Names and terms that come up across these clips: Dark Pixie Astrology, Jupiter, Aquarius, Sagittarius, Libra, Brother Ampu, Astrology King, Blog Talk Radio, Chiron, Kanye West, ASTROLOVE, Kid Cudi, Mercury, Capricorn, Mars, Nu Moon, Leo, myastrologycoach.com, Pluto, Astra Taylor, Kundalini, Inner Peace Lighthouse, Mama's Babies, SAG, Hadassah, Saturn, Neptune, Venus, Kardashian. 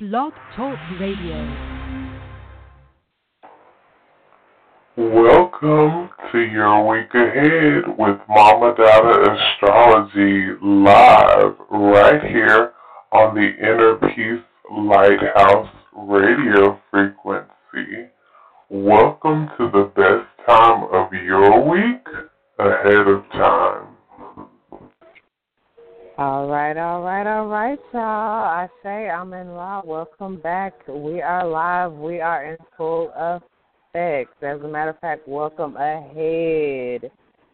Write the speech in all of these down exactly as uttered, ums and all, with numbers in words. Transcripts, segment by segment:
Blog Talk Radio. Welcome to your week ahead with Mama Dada Astrology live right here on the Inner Peace Lighthouse radio frequency. Welcome to the best time of your week ahead of time. All right, all right, all right, y'all. I say I'm in law. Welcome back. We are live. We are in full effect. As a matter of fact, welcome ahead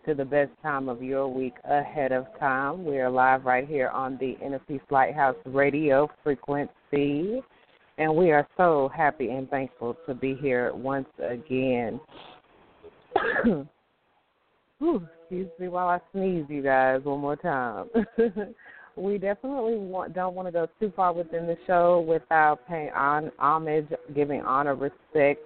to the best time of your week ahead of time. We are live right here on the Inner Peace Lighthouse radio frequency, and we are so happy and thankful to be here once again. Whew. Excuse me while I sneeze, you guys, one more time. We definitely want, don't want to go too far within the show without paying on, homage, giving honor, respect,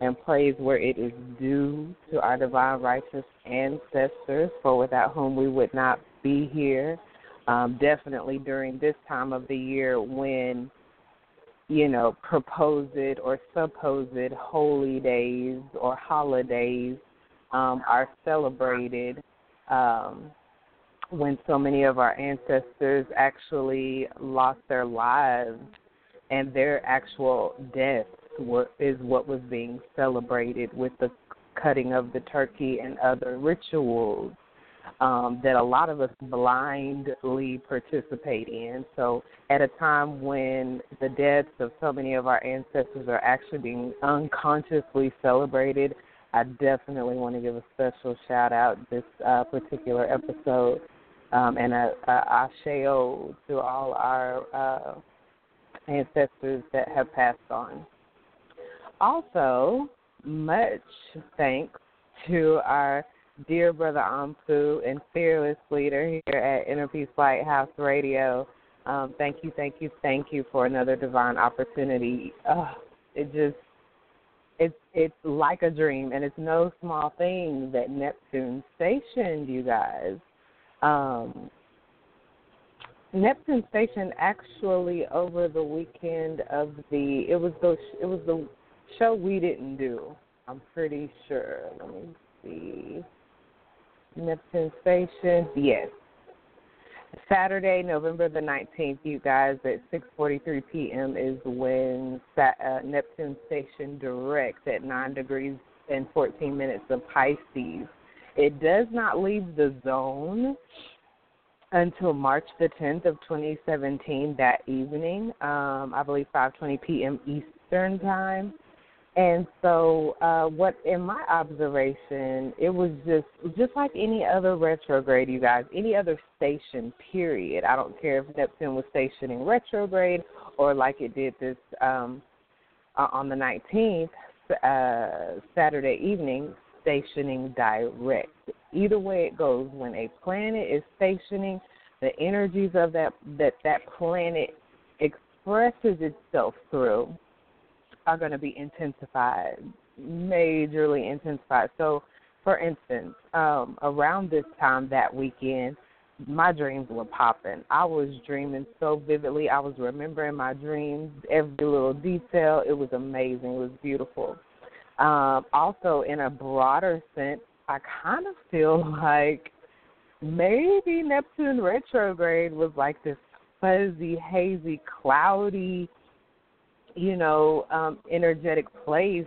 and praise where it is due to our divine righteous ancestors, for without whom we would not be here. Um, definitely during this time of the year when, you know, proposed or supposed holy days or holidays Um, are celebrated, um, when so many of our ancestors actually lost their lives, and their actual deaths were, is what was being celebrated with the cutting of the turkey and other rituals um, that a lot of us blindly participate in. So at a time when the deaths of so many of our ancestors are actually being unconsciously celebrated, I definitely want to give a special shout-out this uh, particular episode, um, and a, a asheo to all our uh, ancestors that have passed on. Also, much thanks to our dear Brother Ampu and fearless leader here at Inner Peace Lighthouse Radio. Um, thank you, thank you, thank you for another divine opportunity. Oh, it just... It's it's like a dream, and it's no small thing that Neptune stationed, you guys. Um, Neptune stationed actually over the weekend of the it was the it was the show we didn't do. I'm pretty sure. Let me see. Neptune stationed, yes. Saturday, November the nineteenth, you guys, at six forty-three p.m. is when Neptune stationed direct at nine degrees and fourteen minutes of Pisces. It does not leave the zone until March the tenth of twenty seventeen, that evening, um, I believe five twenty p.m. Eastern time. And so uh, what in my observation, it was just just like any other retrograde, you guys, any other station, period. I don't care if Neptune was stationing retrograde or like it did this um, on the nineteenth, uh, Saturday evening, stationing direct. Either way it goes, when a planet is stationing, the energies of that that, that planet expresses itself through are going to be intensified, majorly intensified. So, for instance, um, around this time that weekend, my dreams were popping. I was dreaming so vividly. I was remembering my dreams, every little detail. It was amazing. It was beautiful. Um, also, in a broader sense, I kind of feel like maybe Neptune retrograde was like this fuzzy, hazy, cloudy, you know, um, energetic place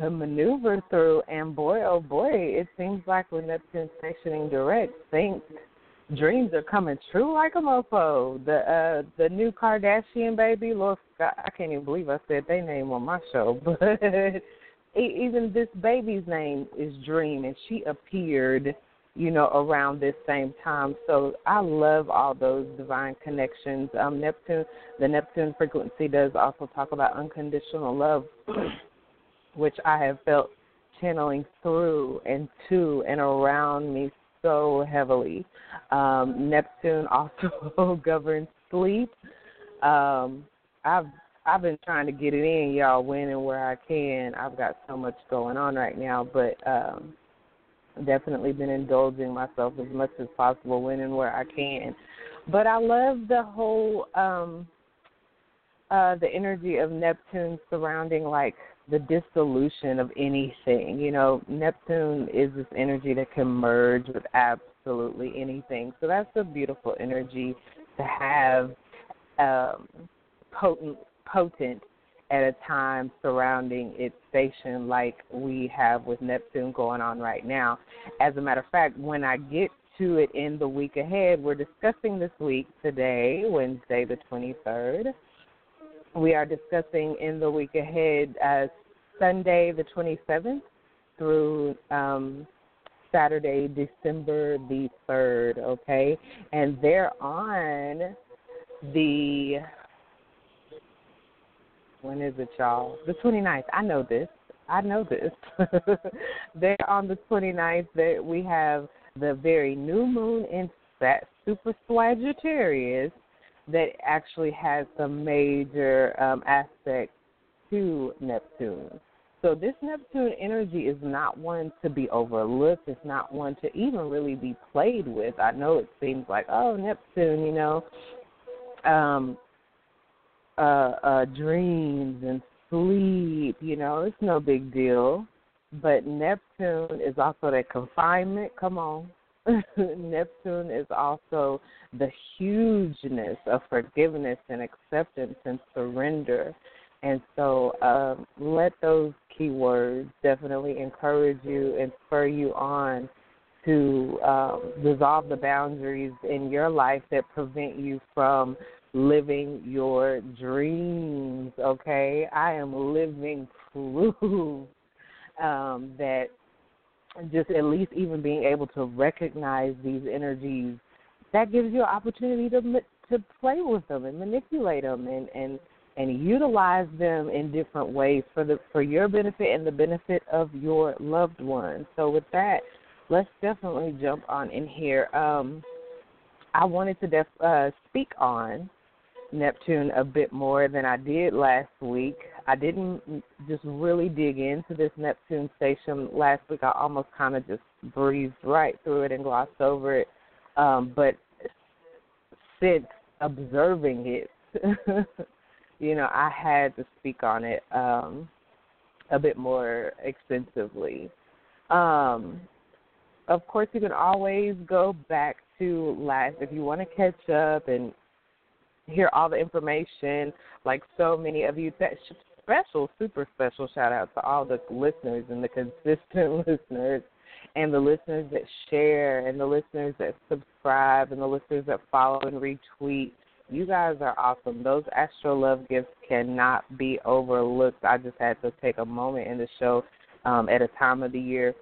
to maneuver through. And boy, oh boy, it seems like when Neptune's stationing direct, think dreams are coming true like a mofo. The uh, the new Kardashian baby, Lord, I can't even believe I said their name on my show, but even this baby's name is Dream, and she appeared, you know, around this same time. So I love all those divine connections. Um, Neptune, the Neptune frequency does also talk about unconditional love, which I have felt channeling through and to and around me so heavily. Um, Neptune also governs sleep. Um, I've I've been trying to get it in, y'all, when and where I can. I've got so much going on right now, but um definitely been indulging myself as much as possible when and where I can. But I love the whole um, uh, the energy of Neptune surrounding, like, the dissolution of anything. You know, Neptune is this energy that can merge with absolutely anything. So that's a beautiful energy to have, um, potent, potent at a time surrounding its station like we have with Neptune going on right now. As a matter of fact, when I get to it in the week ahead, we're discussing this week today, Wednesday the twenty-third. We are discussing in the week ahead uh, Sunday the twenty-seventh through um, Saturday, December the third, okay? And they're on the, when is it, y'all? The twenty-ninth. I know this. I know this. They're on the twenty-ninth. That we have the very new moon in that super Sagittarius that actually has some major um, aspects to Neptune. So this Neptune energy is not one to be overlooked. It's not one to even really be played with. I know it seems like, oh, Neptune, you know, um, uh, uh, dreams and sleep, you know, it's no big deal. But Neptune is also that confinement. Come on. Neptune is also the hugeness of forgiveness and acceptance and surrender. And so um, let those keywords definitely encourage you and spur you on to um, dissolve the boundaries in your life that prevent you from living your dreams, okay? I am living proof um, that just at least even being able to recognize these energies, that gives you an opportunity to to play with them and manipulate them and, and, and utilize them in different ways for the for your benefit and the benefit of your loved ones. So with that, let's definitely jump on in here. Um, I wanted to def, uh, speak on Neptune a bit more than I did last week. I didn't just really dig into this Neptune station last week. I almost kind of just breezed right through it and glossed over it. Um, but since observing it, you know, I had to speak on it um, a bit more extensively. Um, of course, you can always go back to last if you want to catch up and hear all the information, like so many of you. That special, super special shout out to all the listeners and the consistent listeners and the listeners that share and the listeners that subscribe and the listeners that follow and retweet. You guys are awesome. Those Astro Love gifts cannot be overlooked. I just had to take a moment in the show um, at a time of the year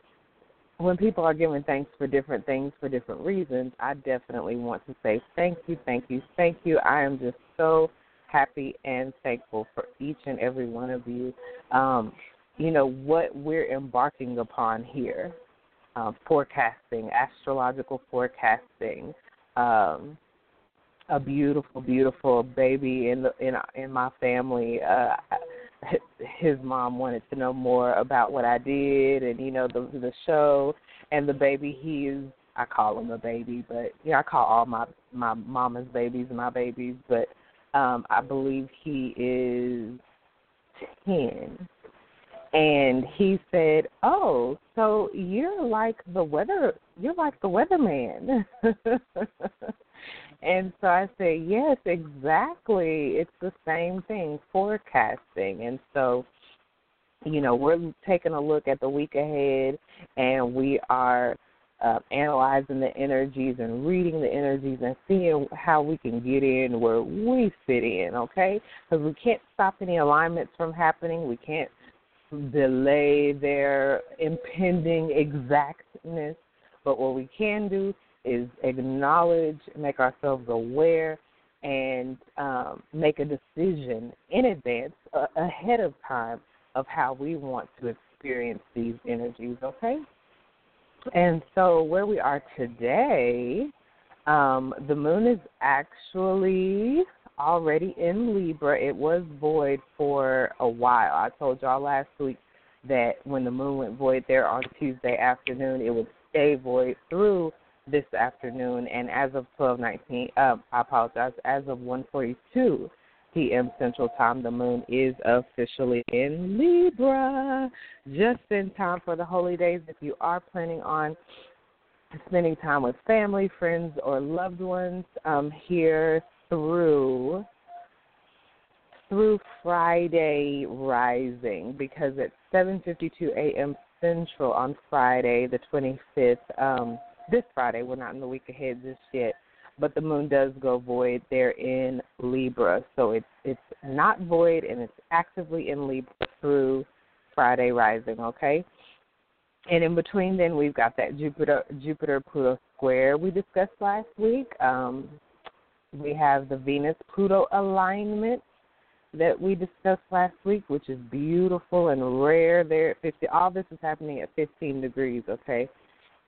when people are giving thanks for different things for different reasons. I definitely want to say thank you, thank you, thank you. I am just so happy and thankful for each and every one of you. Um, you know, what we're embarking upon here, uh, forecasting, astrological forecasting, um, a beautiful, beautiful baby in the, in, in my family. Uh, his mom wanted to know more about what I did and, you know, the, the show and the baby. He is, I call him a baby, but, you know, I call all my, my mama's babies my babies, but um, I believe he is ten. And he said, oh, so you're like the weather, you're like the weatherman. And so I say, yes, exactly. It's the same thing, forecasting. And so, you know, we're taking a look at the week ahead, and we are uh, analyzing the energies and reading the energies and seeing how we can get in where we fit in, okay? Because we can't stop any alignments from happening. We can't delay their impending exactness. But what we can do is acknowledge, make ourselves aware, and um, make a decision in advance, uh, ahead of time, of how we want to experience these energies, okay? And so where we are today, um, the moon is actually already in Libra. It was void for a while. I told y'all last week that when the moon went void there on Tuesday afternoon, it would stay void through this afternoon, and as of twelve nineteen, uh, I apologize, as of one forty-two, six p.m. Central Time, the moon is officially in Libra, just in time for the holy days. If you are planning on spending time with family, friends, or loved ones um, here through through Friday rising, because at seven fifty-two a.m. Central on Friday, the twenty-fifth, um, this Friday, we're not in the week ahead just yet, but the moon does go void there in Libra. So it's it's not void, and it's actively in Libra through Friday rising, okay? And in between then, we've got that Jupiter, Jupiter Pluto square we discussed last week. Um, we have the Venus-Pluto alignment that we discussed last week, which is beautiful and rare there at fifty. All this is happening at fifteen degrees, okay?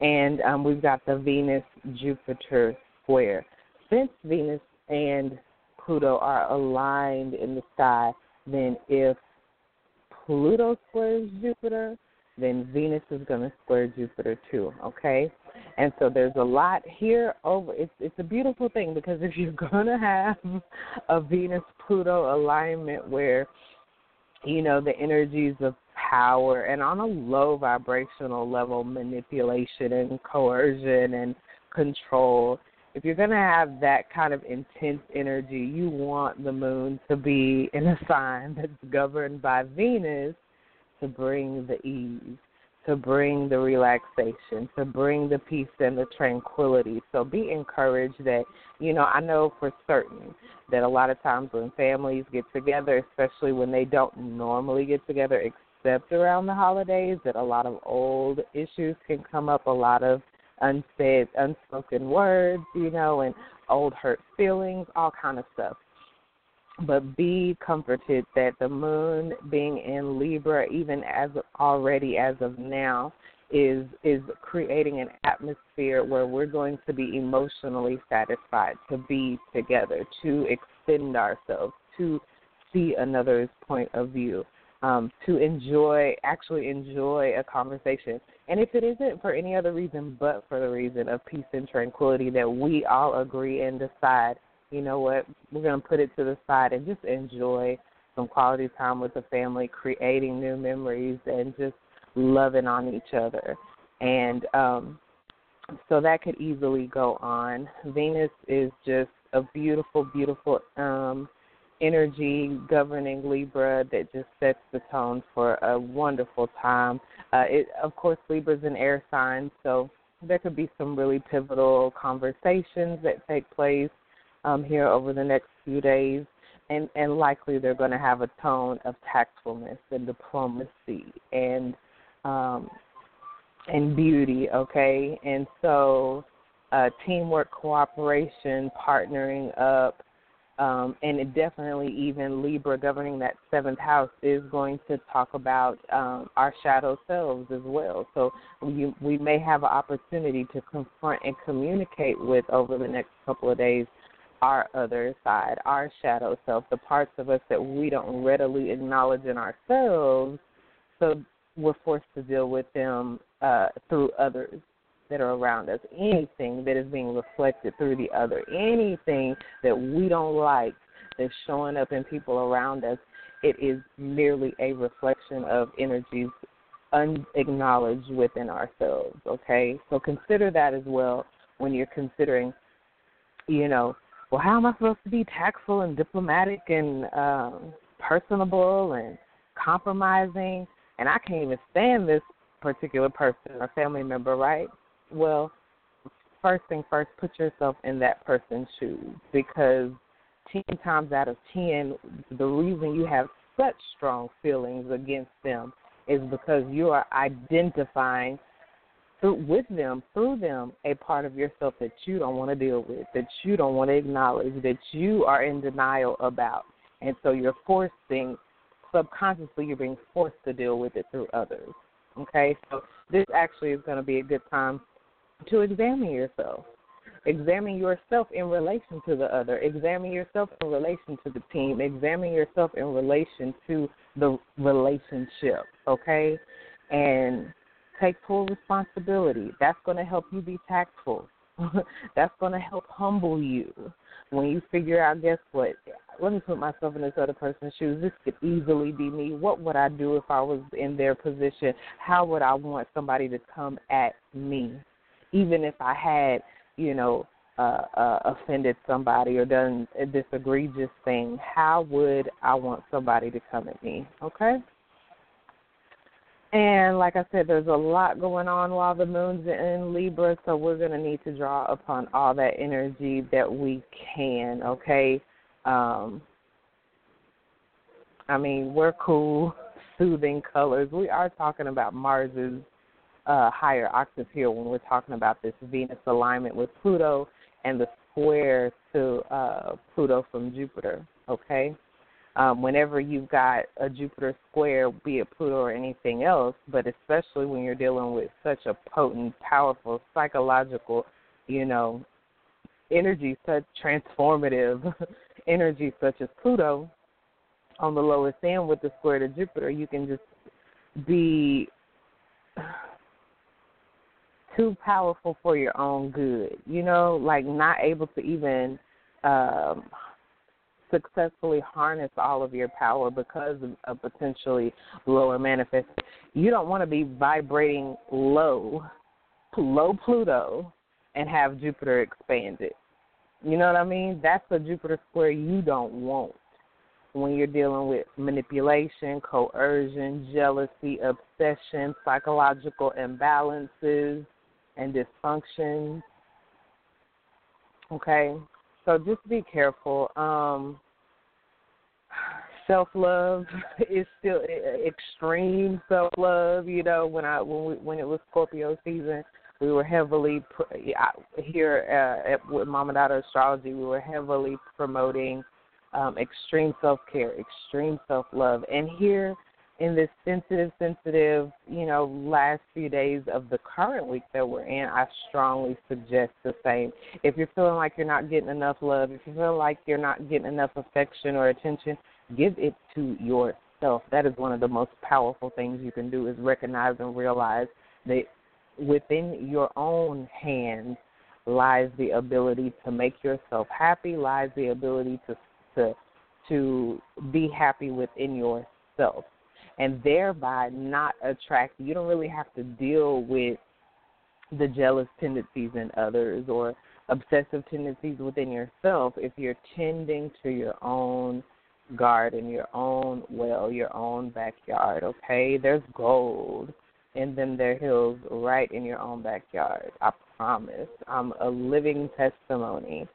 And um, we've got the Venus-Jupiter square. Since Venus and Pluto are aligned in the sky, then if Pluto squares Jupiter, then Venus is going to square Jupiter too, okay? And so there's a lot here. Over it's it's a beautiful thing, because if you're going to have a Venus-Pluto alignment where, you know, the energies of power and on a low vibrational level, manipulation and coercion and control, if you're going to have that kind of intense energy, you want the moon to be in a sign that's governed by Venus, to bring the ease, to bring the relaxation, to bring the peace and the tranquility. So be encouraged that, you know, I know for certain that a lot of times when families get together, especially when they don't normally get together except around the holidays, that a lot of old issues can come up, a lot of unsaid, unspoken words, you know, and old hurt feelings, all kind of stuff. But be comforted that the moon being in Libra, even as already as of now, is is creating an atmosphere where we're going to be emotionally satisfied, to be together, to extend ourselves, to see another's point of view, um, to enjoy, actually enjoy a conversation. And if it isn't for any other reason but for the reason of peace and tranquility, that we all agree and decide, you know what, we're going to put it to the side and just enjoy some quality time with the family, creating new memories and just loving on each other. And um, so that could easily go on. Venus is just a beautiful, beautiful um, energy governing Libra that just sets the tone for a wonderful time. Uh, it, of course, Libra's an air sign, so there could be some really pivotal conversations that take place Um, here over the next few days, and, and likely they're going to have a tone of tactfulness and diplomacy and um, and beauty, okay? And so uh, teamwork, cooperation, partnering up, um, and it definitely even Libra governing that seventh house is going to talk about um, our shadow selves as well. So we, we may have an opportunity to confront and communicate with over the next couple of days our other side, our shadow self, the parts of us that we don't readily acknowledge in ourselves, so we're forced to deal with them uh, through others that are around us. Anything that is being reflected through the other, anything that we don't like that's showing up in people around us, it is merely a reflection of energies unacknowledged within ourselves, okay? So consider that as well when you're considering, you know, well, how am I supposed to be tactful and diplomatic and um, personable and compromising? And I can't even stand this particular person or family member, right? Well, first thing first, put yourself in that person's shoes, because ten times out of ten, the reason you have such strong feelings against them is because you are identifying with them, through them, a part of yourself that you don't want to deal with, that you don't want to acknowledge, that you are in denial about. And so you're forcing, subconsciously you're being forced to deal with it through others, okay? So this actually is going to be a good time to examine yourself. Examine yourself in relation to the other. Examine yourself in relation to the team. Examine yourself in relation to the relationship, okay? And take full responsibility. That's going to help you be tactful. That's going to help humble you. when you figure out, guess what, let me put myself in this other person's shoes. This could easily be me. What would I do if I was in their position? How would I want somebody to come at me, even if I had, you know, uh, uh, offended somebody or done this egregious thing? How would I want somebody to come at me, okay? And like I said, there's a lot going on while the moon's in Libra, so we're going to need to draw upon all that energy that we can, okay? Um, I mean, we're cool, soothing colors. We are talking about Mars's uh, higher octave here when we're talking about this Venus alignment with Pluto and the square to uh, Pluto from Jupiter, okay? Um, whenever you've got a Jupiter square, be it Pluto or anything else, but especially when you're dealing with such a potent, powerful, psychological, you know, energy, such transformative energy such as Pluto, on the lowest end with the square to Jupiter, you can just be too powerful for your own good, you know, like not able to even... Um, successfully harness all of your power because of a potentially lower manifest. You don't want to be vibrating low, low Pluto, and have Jupiter expanded. You know what I mean? That's a Jupiter square you don't want when you're dealing with manipulation, coercion, jealousy, obsession, psychological imbalances, and dysfunction. Okay? So just be careful. Um, self-love is still extreme self-love. You know, when I when we, when it was Scorpio season, we were heavily here uh, at, with Mama Dada Astrology. We were heavily promoting um, extreme self-care, extreme self-love, and here in this sensitive, sensitive, you know, last few days of the current week that we're in, I strongly suggest the same. If you're feeling like you're not getting enough love, if you feel like you're not getting enough affection or attention, give it to yourself. That is one of the most powerful things you can do, is recognize and realize that within your own hands lies the ability to make yourself happy, lies the ability to to, to be happy within yourself, and thereby not attract. You don't really have to deal with the jealous tendencies in others or obsessive tendencies within yourself if you're tending to your own garden, your own well, your own backyard, okay? There's gold in them, their hills, right in your own backyard. I promise. I'm a living testimony.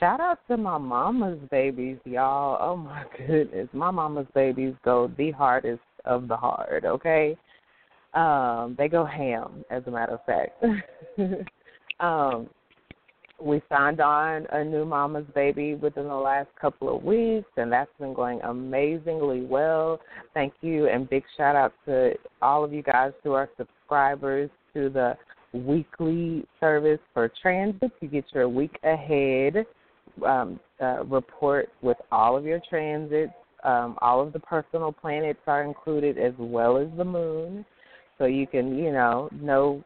Shout out to my mama's babies, y'all. Oh, my goodness. My mama's babies go the hardest of the hard, okay? Um, they go ham, as a matter of fact. um, we signed on a new mama's baby within the last couple of weeks, and that's been going amazingly well. Thank you, and big shout out to all of you guys who are subscribers to the weekly service for transits. You get your week ahead um, uh, report with all of your transits. Um, all of the personal planets are included, as well as the moon, so you can, you know, know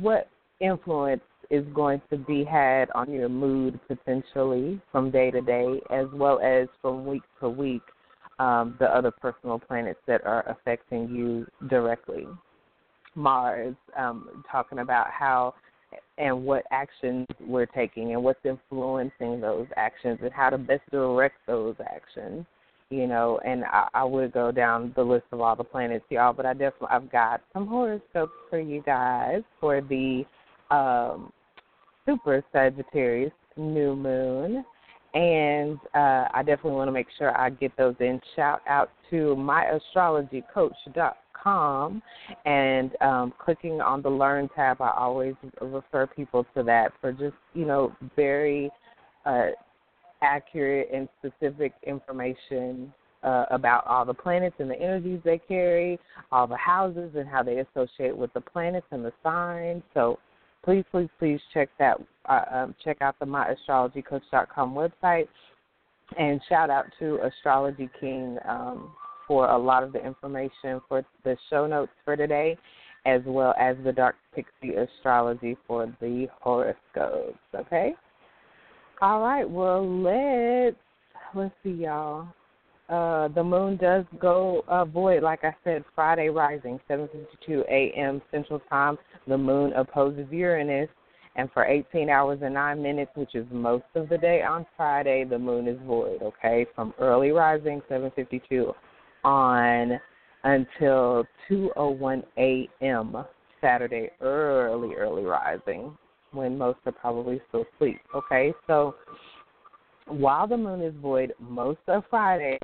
what influence is going to be had on your mood potentially from day to day, as well as from week to week, um, the other personal planets that are affecting you directly. Mars, um, talking about how and what actions we're taking and what's influencing those actions and how to best direct those actions. You know, and I, I would go down the list of all the planets, y'all, but I definitely, I've got some horoscopes for you guys for the um, Super Sagittarius new moon, and uh, I definitely want to make sure I get those in. Shout out to my astrology coach dot com, and um, clicking on the Learn tab, I always refer people to that for just, you know, very uh accurate and specific information uh, about all the planets and the energies they carry, all the houses and how they associate with the planets and the signs. So please, please, please check that. Uh, um, check out the my astrology coach dot com website, and shout out to Astrology King um, for a lot of the information for the show notes for today, as well as the Dark Pixie Astrology for the horoscopes. Okay. All right, well, let's, let's see, y'all. Uh, the moon does go uh, void, like I said, Friday rising, seven fifty-two a.m. Central Time. The moon opposes Uranus, and for eighteen hours and nine minutes, which is most of the day on Friday, the moon is void, okay, from early rising, seven fifty-two on until two oh one a.m. Saturday, early, early rising, when most are probably still asleep, okay? So while the moon is void most of Friday,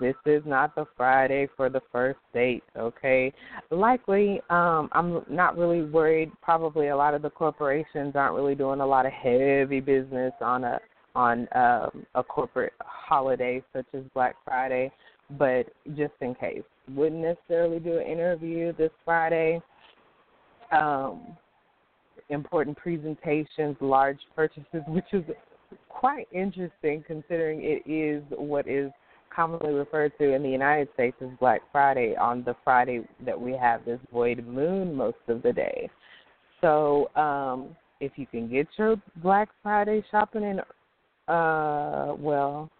this is not the Friday for the first date, okay? Likely, um, I'm not really worried. Probably a lot of the corporations aren't really doing a lot of heavy business on a on um, a corporate holiday such as Black Friday, but just in case. Wouldn't necessarily do an interview this Friday. Um, important presentations, large purchases, which is quite interesting considering it is what is commonly referred to in the United States as Black Friday, on the Friday that we have this void moon most of the day. So um, if you can get your Black Friday shopping in, uh, well,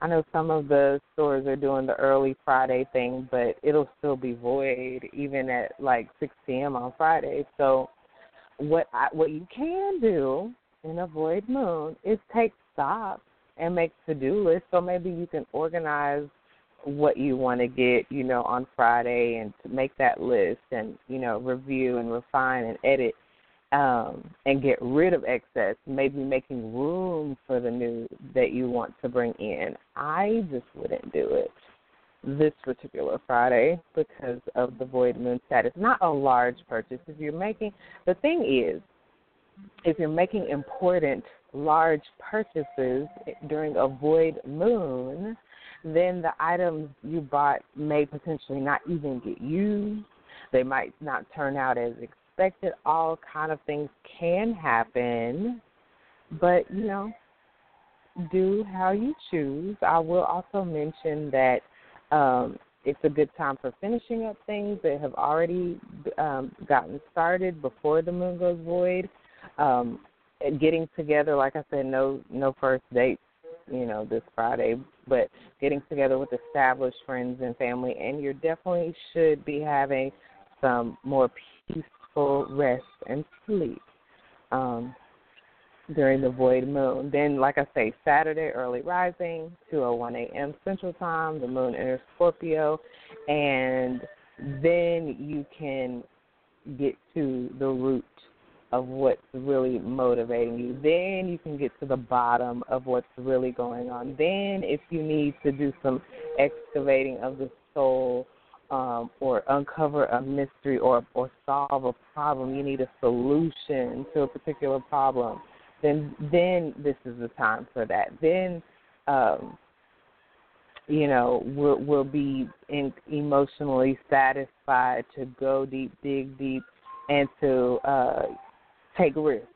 I know some of the stores are doing the early Friday thing, but it'll still be void even at like six p.m. on Friday. So what I, what you can do in a void moon is take stock and make to-do lists. So maybe you can organize what you want to get, you know, on Friday, and to make that list and, you know, review and refine and edit um, and get rid of excess, maybe making room for the new that you want to bring in. I just wouldn't do it this particular Friday because of the void moon status. Not a large purchase. If you're making, the thing is, if you're making important large purchases during a void moon, then the items you bought may potentially not even get used. They might not turn out as expected. All kind of things can happen, but, you know, do how you choose. I will also mention that um, it's a good time for finishing up things that have already um, gotten started before the moon goes void. Um, getting together, like I said, no no first dates, you know, this Friday, but getting together with established friends and family, and you definitely should be having some more peaceful rest and sleep um, during the void moon. Then, like I say, Saturday, early rising, two oh one a.m. Central Time, the moon enters Scorpio, and then you can get to the root of what's really motivating you. Then you can get to the bottom of what's really going on. Then if you need to do some excavating of the soul um, or uncover a mystery or, or solve a problem, you need a solution to a particular problem, then then this is the time for that. Then, um, you know, we'll, we'll be in, emotionally satisfied to go deep, dig deep, and to uh, take risks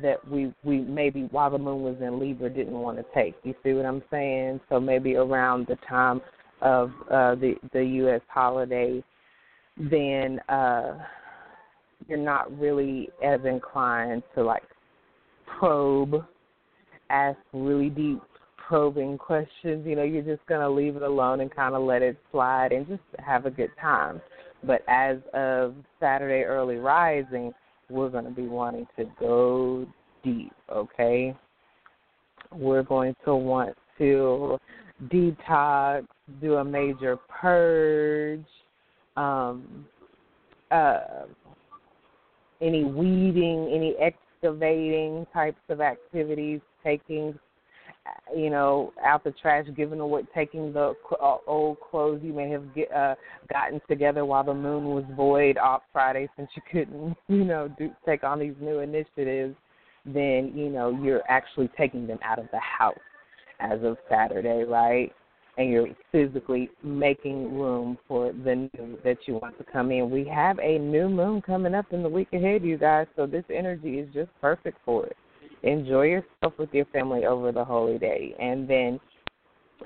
that we, we maybe while the moon was in Libra didn't want to take. You see what I'm saying? So maybe around the time of uh, the, the U S holiday, then uh, you're not really as inclined to, like, probe, ask really deep probing questions. You know, you're just going to leave it alone and kind of let it slide and just have a good time. But as of Saturday early rising, we're going to be wanting to go deep, okay? We're going to want to detox, do a major purge, um, uh, any weeding, any excavating types of activities, taking, you know, out the trash, giving away, taking the uh, old clothes you may have get, uh, gotten together while the moon was void off Friday, since you couldn't, you know, do, take on these new initiatives. Then, you know, you're actually taking them out of the house as of Saturday, right? And you're physically making room for the new that you want to come in. We have a new moon coming up in the week ahead, you guys, so this energy is just perfect for it. Enjoy yourself with your family over the holy day. And then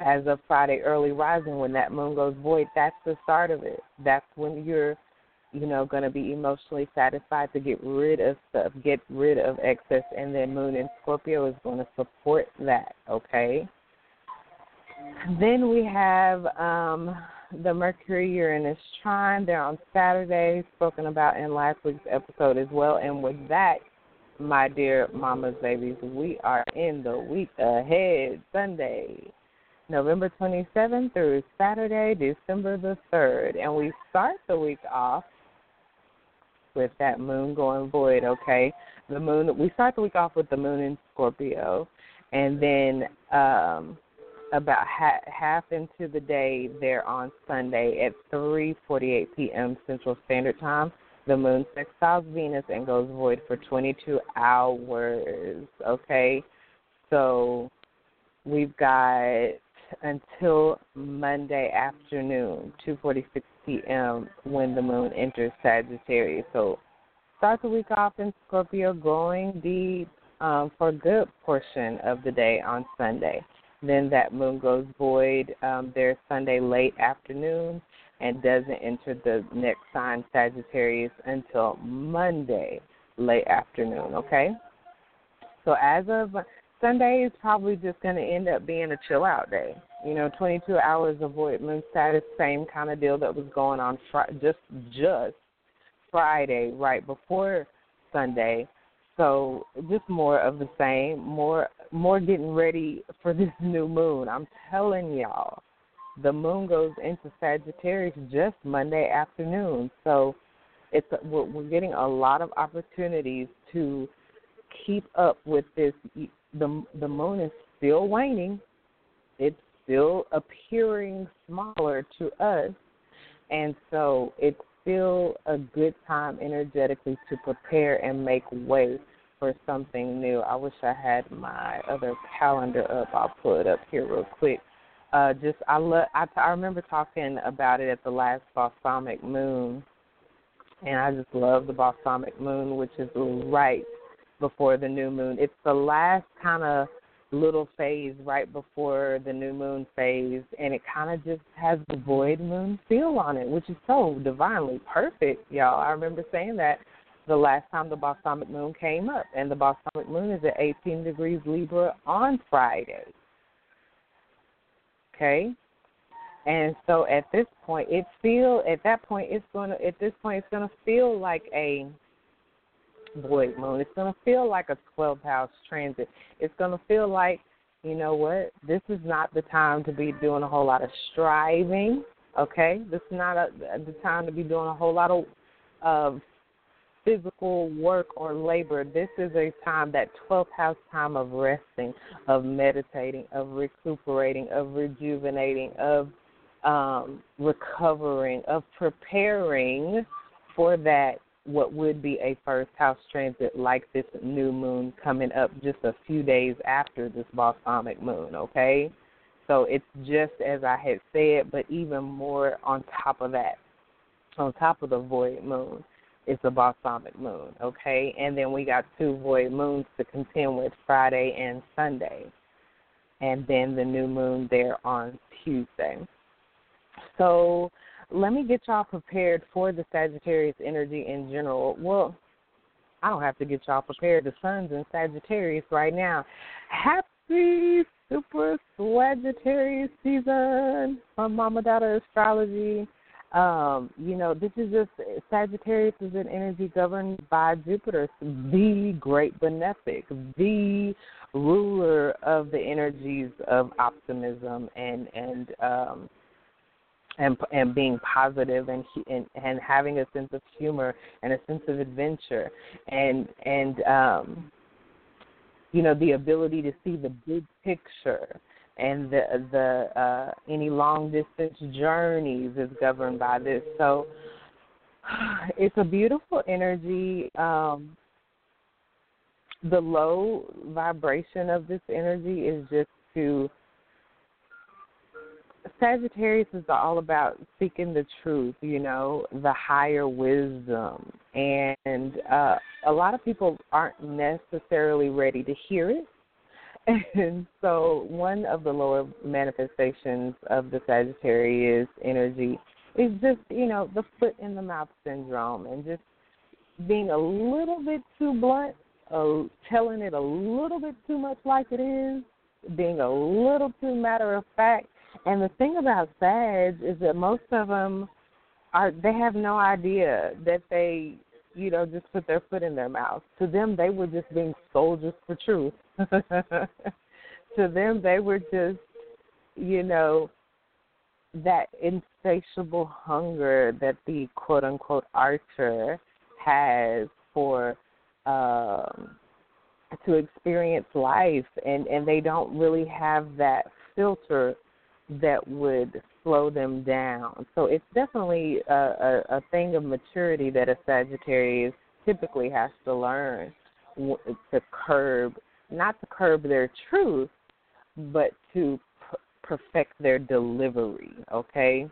as of Friday early rising, when that moon goes void, that's the start of it. That's when you're you know, going to be emotionally satisfied to get rid of stuff, get rid of excess, and then Moon in Scorpio is going to support that, okay? Then we have um, the Mercury-Uranus trine. They're on Saturday, spoken about in last week's episode as well. And with that, my dear mamas, babies, we are in the week ahead, Sunday, November twenty-seventh through Saturday, December the third. And we start the week off with that moon going void, okay? The moon. We start the week off with the moon in Scorpio. And then um, about ha- half into the day there on Sunday at three forty-eight p.m. Central Standard Time, the moon sextiles Venus and goes void for twenty-two hours, okay? So we've got until Monday afternoon, two forty-six p.m., when the moon enters Sagittarius. So start the week off in Scorpio, going deep um, for a good portion of the day on Sunday. Then that moon goes void um, there Sunday late afternoon and doesn't enter the next sign, Sagittarius, until Monday late afternoon, okay? So as of Sunday is probably just going to end up being a chill-out day. You know, twenty-two hours of void moon status, same kind of deal that was going on fr- just just Friday, right before Sunday. So just more of the same, more more getting ready for this new moon. I'm telling y'all, the moon goes into Sagittarius just Monday afternoon. So it's we're, we're getting a lot of opportunities to keep up with this. The the moon is still waning. It's still appearing smaller to us. And so it's still a good time energetically to prepare and make way for something new. I wish I had my other calendar up. I'll pull it up here real quick. Uh, just I, lo- I, I remember talking about it at the last balsamic moon, and I just love the balsamic moon, which is right before the new moon. It's the last kind of little phase right before the new moon phase, and it kind of just has the void moon feel on it, which is so divinely perfect, y'all. I remember saying that the last time the balsamic moon came up, and the balsamic moon is at eighteen degrees Libra on Friday, okay? And so at this point, it feel at that point it's going to at this point it's going to feel like a void moon. It's going to feel like a twelve house transit. It's going to feel like, you know what, this is not the time to be doing a whole lot of striving, okay? This is not a, the time to be doing a whole lot of uh, physical work or labor. This is a time, that twelfth house time of resting, of meditating, of recuperating, of rejuvenating, of um, recovering, of preparing for that what would be a first house transit like this new moon coming up just a few days after this balsamic moon, okay? So it's just as I had said, but even more on top of that, on top of the void moon, it's a balsamic moon, okay? And then we got two void moons to contend with, Friday and Sunday, and then the new moon there on Tuesday. So let me get y'all prepared for the Sagittarius energy in general. Well, I don't have to get y'all prepared. The sun's in Sagittarius right now. Happy Super Sagittarius season from Mama Dada Astrology. Um, you know, this is just, Sagittarius is an energy governed by Jupiter, the great benefic, the ruler of the energies of optimism and, and, um, And, and being positive and, and and having a sense of humor and a sense of adventure and, and um, you know, the ability to see the big picture and the, the uh, any long-distance journeys is governed by this. So it's a beautiful energy. Um, the low vibration of this energy is just to Sagittarius is all about seeking the truth, you know, the higher wisdom. And uh, a lot of people aren't necessarily ready to hear it. And so one of the lower manifestations of the Sagittarius energy It's just, you know, the foot in the mouth syndrome and just being a little bit too blunt, uh, telling it a little bit too much like it is, being a little too matter of fact. And the thing about Sag is that most of them are, they have no idea that they, you know, just put their foot in their mouth. To them, they were just being soldiers for truth. To them, they were just, you know, that insatiable hunger that the quote-unquote archer has for um, to experience life, and, and they don't really have that filter that would slow them down. So it's definitely a, a, a thing of maturity that a Sagittarius typically has to learn to curb, not to curb their truth, but to perfect their delivery, okay?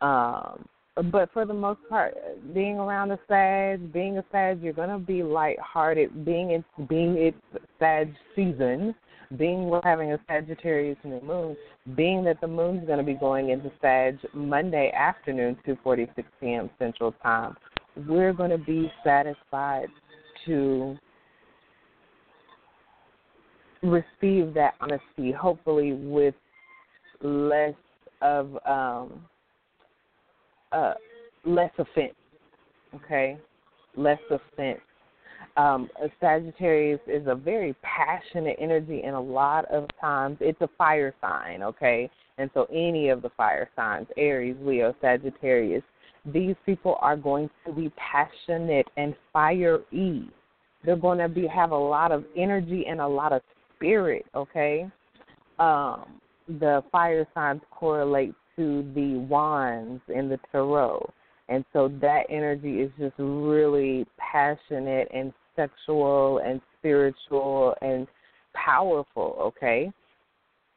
Um, but for the most part, being around a Sag, being a Sag, you're going to be lighthearted, being it's, being it's Sag season, being we're having a Sagittarius new moon, being that the moon's going to be going into Sag Monday afternoon, two forty-six p.m. Central Time. We're going to be satisfied to receive that honesty, hopefully with less of um, uh, less offense, okay? Less offense. Um, Sagittarius is a very passionate energy, and a lot of times it's a fire sign, okay? And so any of the fire signs, Aries, Leo, Sagittarius, these people are going to be passionate and fiery. They're going to be have a lot of energy and a lot of spirit, okay? Um, the fire signs correlate to the wands in the tarot. And so that energy is just really passionate and sexual and spiritual and powerful, okay?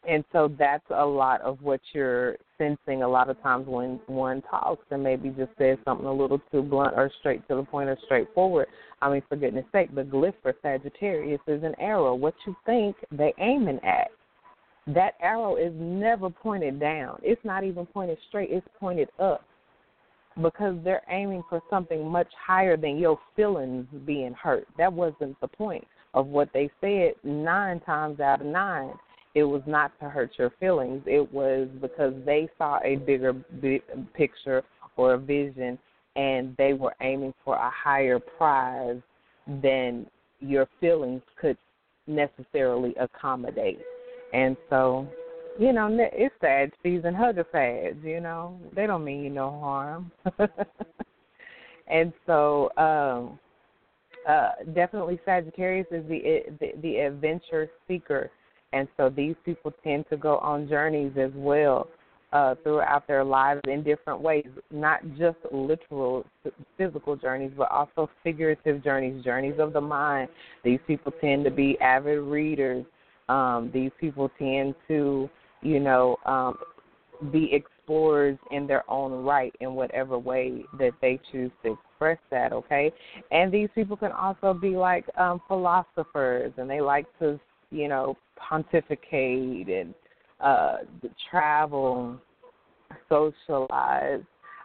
And so that's a lot of what you're sensing a lot of times when one talks and maybe just says something a little too blunt or straight to the point or straightforward. I mean, for goodness sake, the glyph for Sagittarius is an arrow. What you think, they aiming at. That arrow is never pointed down. It's not even pointed straight. It's pointed up, because they're aiming for something much higher than your feelings being hurt. That wasn't the point of what they said nine times out of nine. It was not to hurt your feelings. It was because they saw a bigger big picture or a vision, and they were aiming for a higher prize than your feelings could necessarily accommodate. And so, you know, it's Sag season, hug a Sag, you know. They don't mean you no harm. And so um, uh, definitely Sagittarius is the, the the adventure seeker. And so these people tend to go on journeys as well uh, throughout their lives in different ways, not just literal physical journeys, but also figurative journeys, journeys of the mind. These people tend to be avid readers. Um, these people tend to, you know, um, be explorers in their own right in whatever way that they choose to express that, okay? And these people can also be like um, philosophers, and they like to, you know, pontificate and uh, travel, socialize,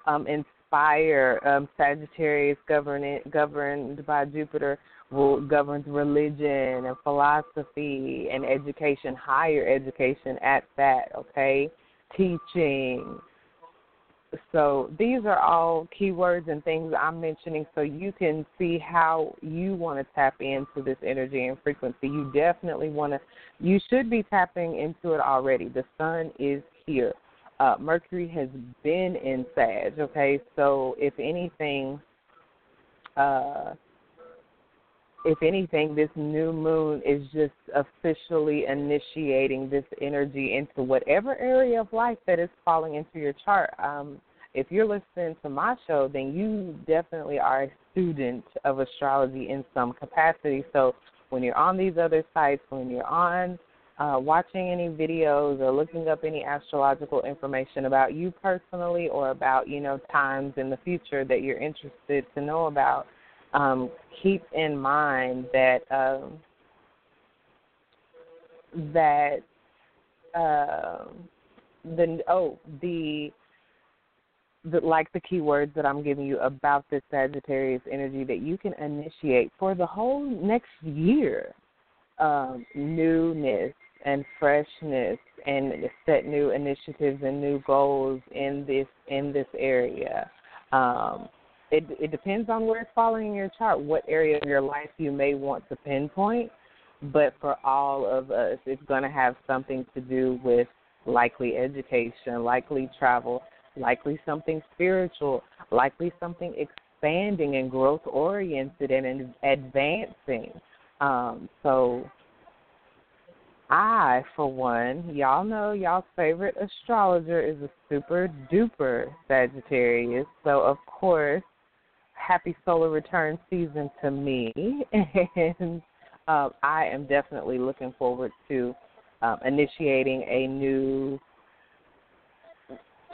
um, inspire. Um, Sagittarius, governed, governed by Jupiter, will governs religion and philosophy and education, higher education at that, okay? Teaching. So these are all keywords and things I'm mentioning so you can see how you want to tap into this energy and frequency. You definitely want to, you should be tapping into it already. The sun is here. Uh, Mercury has been in Sag, okay? So if anything, uh, If anything, this new moon is just officially initiating this energy into whatever area of life that is falling into your chart. Um, if you're listening to my show, then you definitely are a student of astrology in some capacity. So when you're on these other sites, when you're on uh, watching any videos or looking up any astrological information about you personally or about, you know, times in the future that you're interested to know about, Um, keep in mind that um, that uh, the oh the the, like the keywords that I'm giving you about this Sagittarius energy that you can initiate for the whole next year. Um, newness and freshness, and set new initiatives and new goals in this in this area. Um, it, it depends on where it's falling in your chart, what area of your life you may want to pinpoint. But for all of us, it's going to have something to do with likely education, likely travel, likely something spiritual, likely something expanding and growth-oriented and advancing. Um, so I, for one, y'all know y'all's favorite astrologer is a super-duper Sagittarius. So, of course, happy solar return season to me. And uh, I am definitely looking forward to um, initiating a new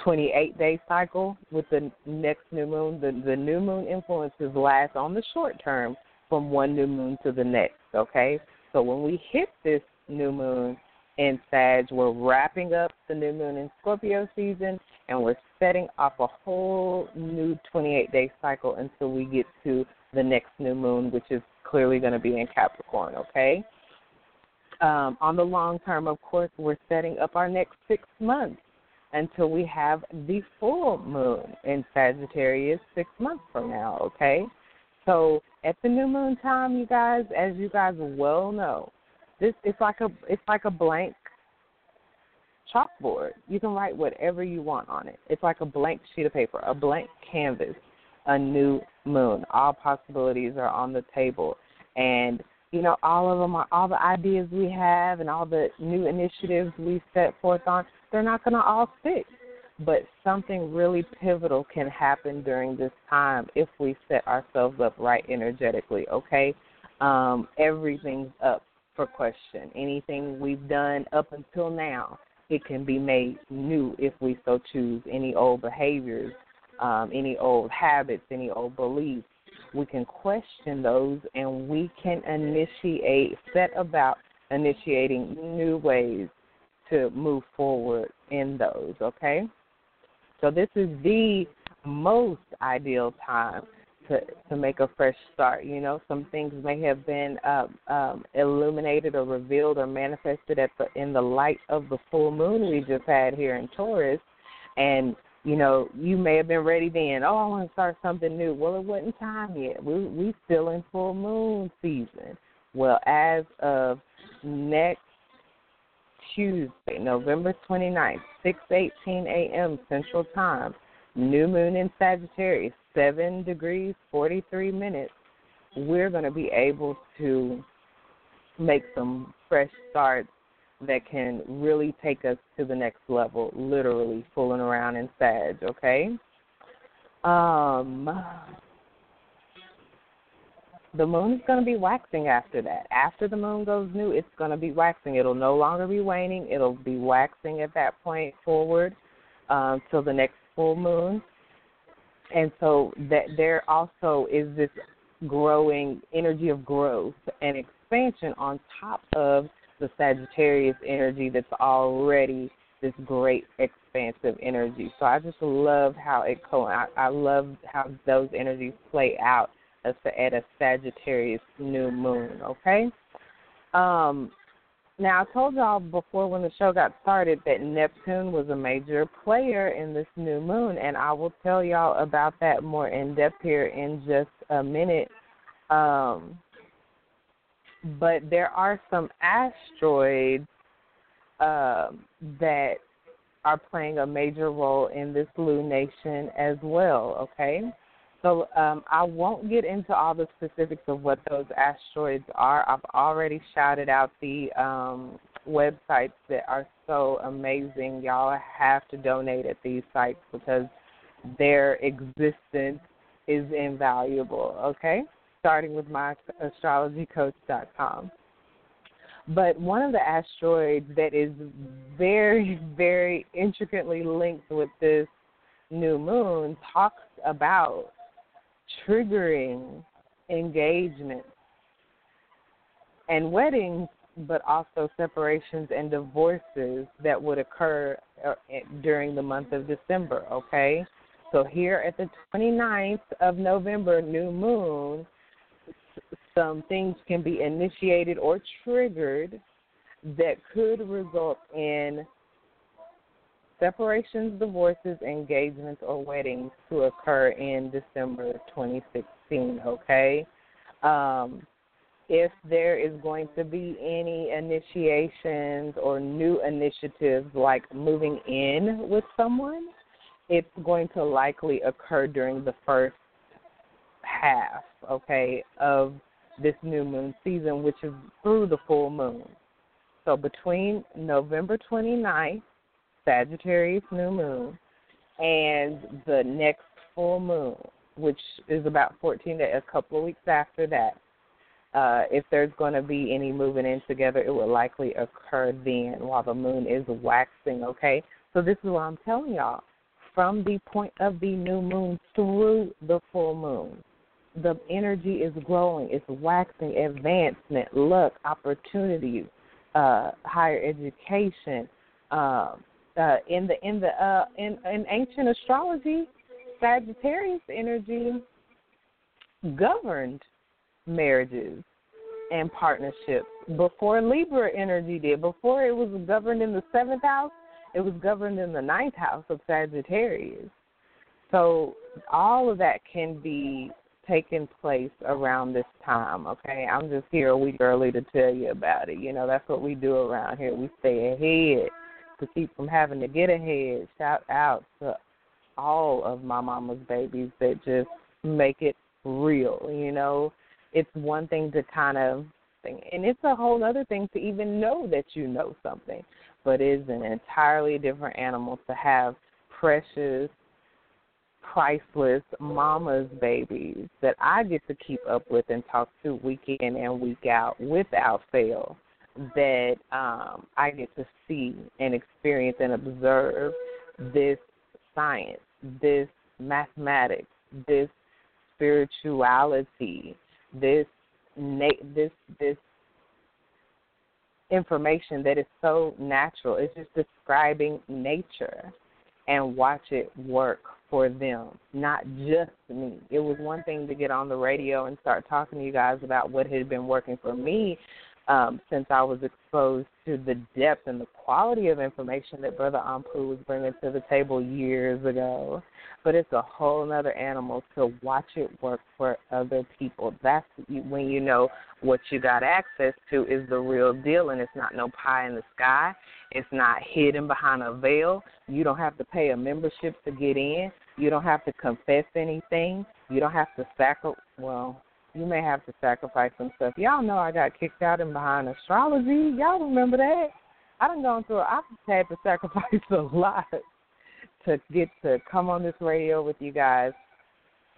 twenty-eight day cycle with the next new moon. The, the new moon influences last on the short term from one new moon to the next, okay? So when we hit this new moon in Sag, we're wrapping up the new moon in Scorpio season, and we're setting off a whole new twenty-eight day cycle until we get to the next new moon, which is clearly going to be in Capricorn, okay? Um, on the long term, of course, we're setting up our next six months until we have the full moon in Sagittarius six months from now, okay? So at the new moon time, you guys, as you guys well know, this it's like a it's like a blank chalkboard. You can write whatever you want on it. It's like a blank sheet of paper, a blank canvas, a new moon. All possibilities are on the table, and you know all of them are all the ideas we have and all the new initiatives we set forth on. They're not going to all stick. But something really pivotal can happen during this time if we set ourselves up right energetically, okay? Um, everything's up for question. Anything we've done up until now, it can be made new if we so choose. Any old behaviors, um, any old habits, any old beliefs, we can question those, and we can initiate, set about initiating new ways to move forward in those, okay? So this is the most ideal time to, to make a fresh start. You know, some things may have been uh, um, illuminated or revealed or manifested at the, in the light of the full moon we just had here in Taurus. And, you know, you may have been ready then. Oh, I want to start something new. Well, it wasn't time yet. We we still in full moon season. Well, as of next Tuesday, November twenty-ninth, six eighteen a.m. Central Time, new moon in Sagittarius, seven degrees, forty-three minutes. We're going to be able to make some fresh starts that can really take us to the next level, literally fooling around in Sag, okay? Um, the moon is going to be waxing after that. After the moon goes new, it's going to be waxing. It'll no longer be waning. It'll be waxing at that point forward um, till the next full moon. And so that there also is this growing energy of growth and expansion on top of the Sagittarius energy that's already this great expansive energy. So I just love how it co- I, I love how those energies play out at a Sagittarius new moon, okay? Um, now, I told y'all before when the show got started that Neptune was a major player in this new moon, and I will tell y'all about that more in depth here in just a minute. Um, but there are some asteroids uh, that are playing a major role in this lunation as well, okay? So um, I won't get into all the specifics of what those asteroids are. I've already shouted out the um, websites that are so amazing. Y'all have to donate at these sites because their existence is invaluable, okay? Starting with my astrology coach dot com. But one of the asteroids that is very, very intricately linked with this new moon talks about triggering engagements and weddings, but also separations and divorces that would occur during the month of December, okay? So here at the twenty-ninth of November, new moon, some things can be initiated or triggered that could result in separations, divorces, engagements, or weddings to occur in December twenty sixteen, okay? Um, if there is going to be any initiations or new initiatives like moving in with someone, it's going to likely occur during the first half, okay, of this new moon season, which is through the full moon. So between November twenty-ninth, Sagittarius new moon, and the next full moon, which is about fourteen days, a couple of weeks after that, uh, if there's going to be any moving in together, it will likely occur then while the moon is waxing, okay? So this is what I'm telling y'all. From the point of the new moon through the full moon, the energy is growing. It's waxing, advancement, luck, opportunities, uh, higher education. Uh, uh, in the in the uh, in, in ancient astrology, Sagittarius energy governed marriages and partnerships before Libra energy did. Before it was governed in the seventh house, it was governed in the ninth house of Sagittarius. So all of that can be taking place around this time, okay? I'm just here a week early to tell you about it. You know, that's what we do around here. We stay ahead to keep from having to get ahead. Shout out to all of my mama's babies that just make it real, you know? It's one thing to kind of think, and it's a whole other thing to even know that you know something, but it is an entirely different animal to have precious, priceless mama's babies that I get to keep up with and talk to week in and week out without fail, that um, I get to see and experience and observe this science, this mathematics, this spirituality, this na- this this information that is so natural. It's just describing nature, and watch it work for them, not just me. It was one thing to get on the radio and start talking to you guys about what had been working for me um, since I was exposed to the depth and the quality of information that Brother Ampu was bringing to the table years ago. But it's a whole other animal to watch it work for other people. That's when you know what you got access to is the real deal, and it's not no pie in the sky. It's not hidden behind a veil. You don't have to pay a membership to get in. You don't have to confess anything. You don't have to sacrifice. Well, you may have to sacrifice some stuff. Y'all know I got kicked out in Behind Astrology. Y'all remember that? I done gone through, I've had to sacrifice a lot to get to come on this radio with you guys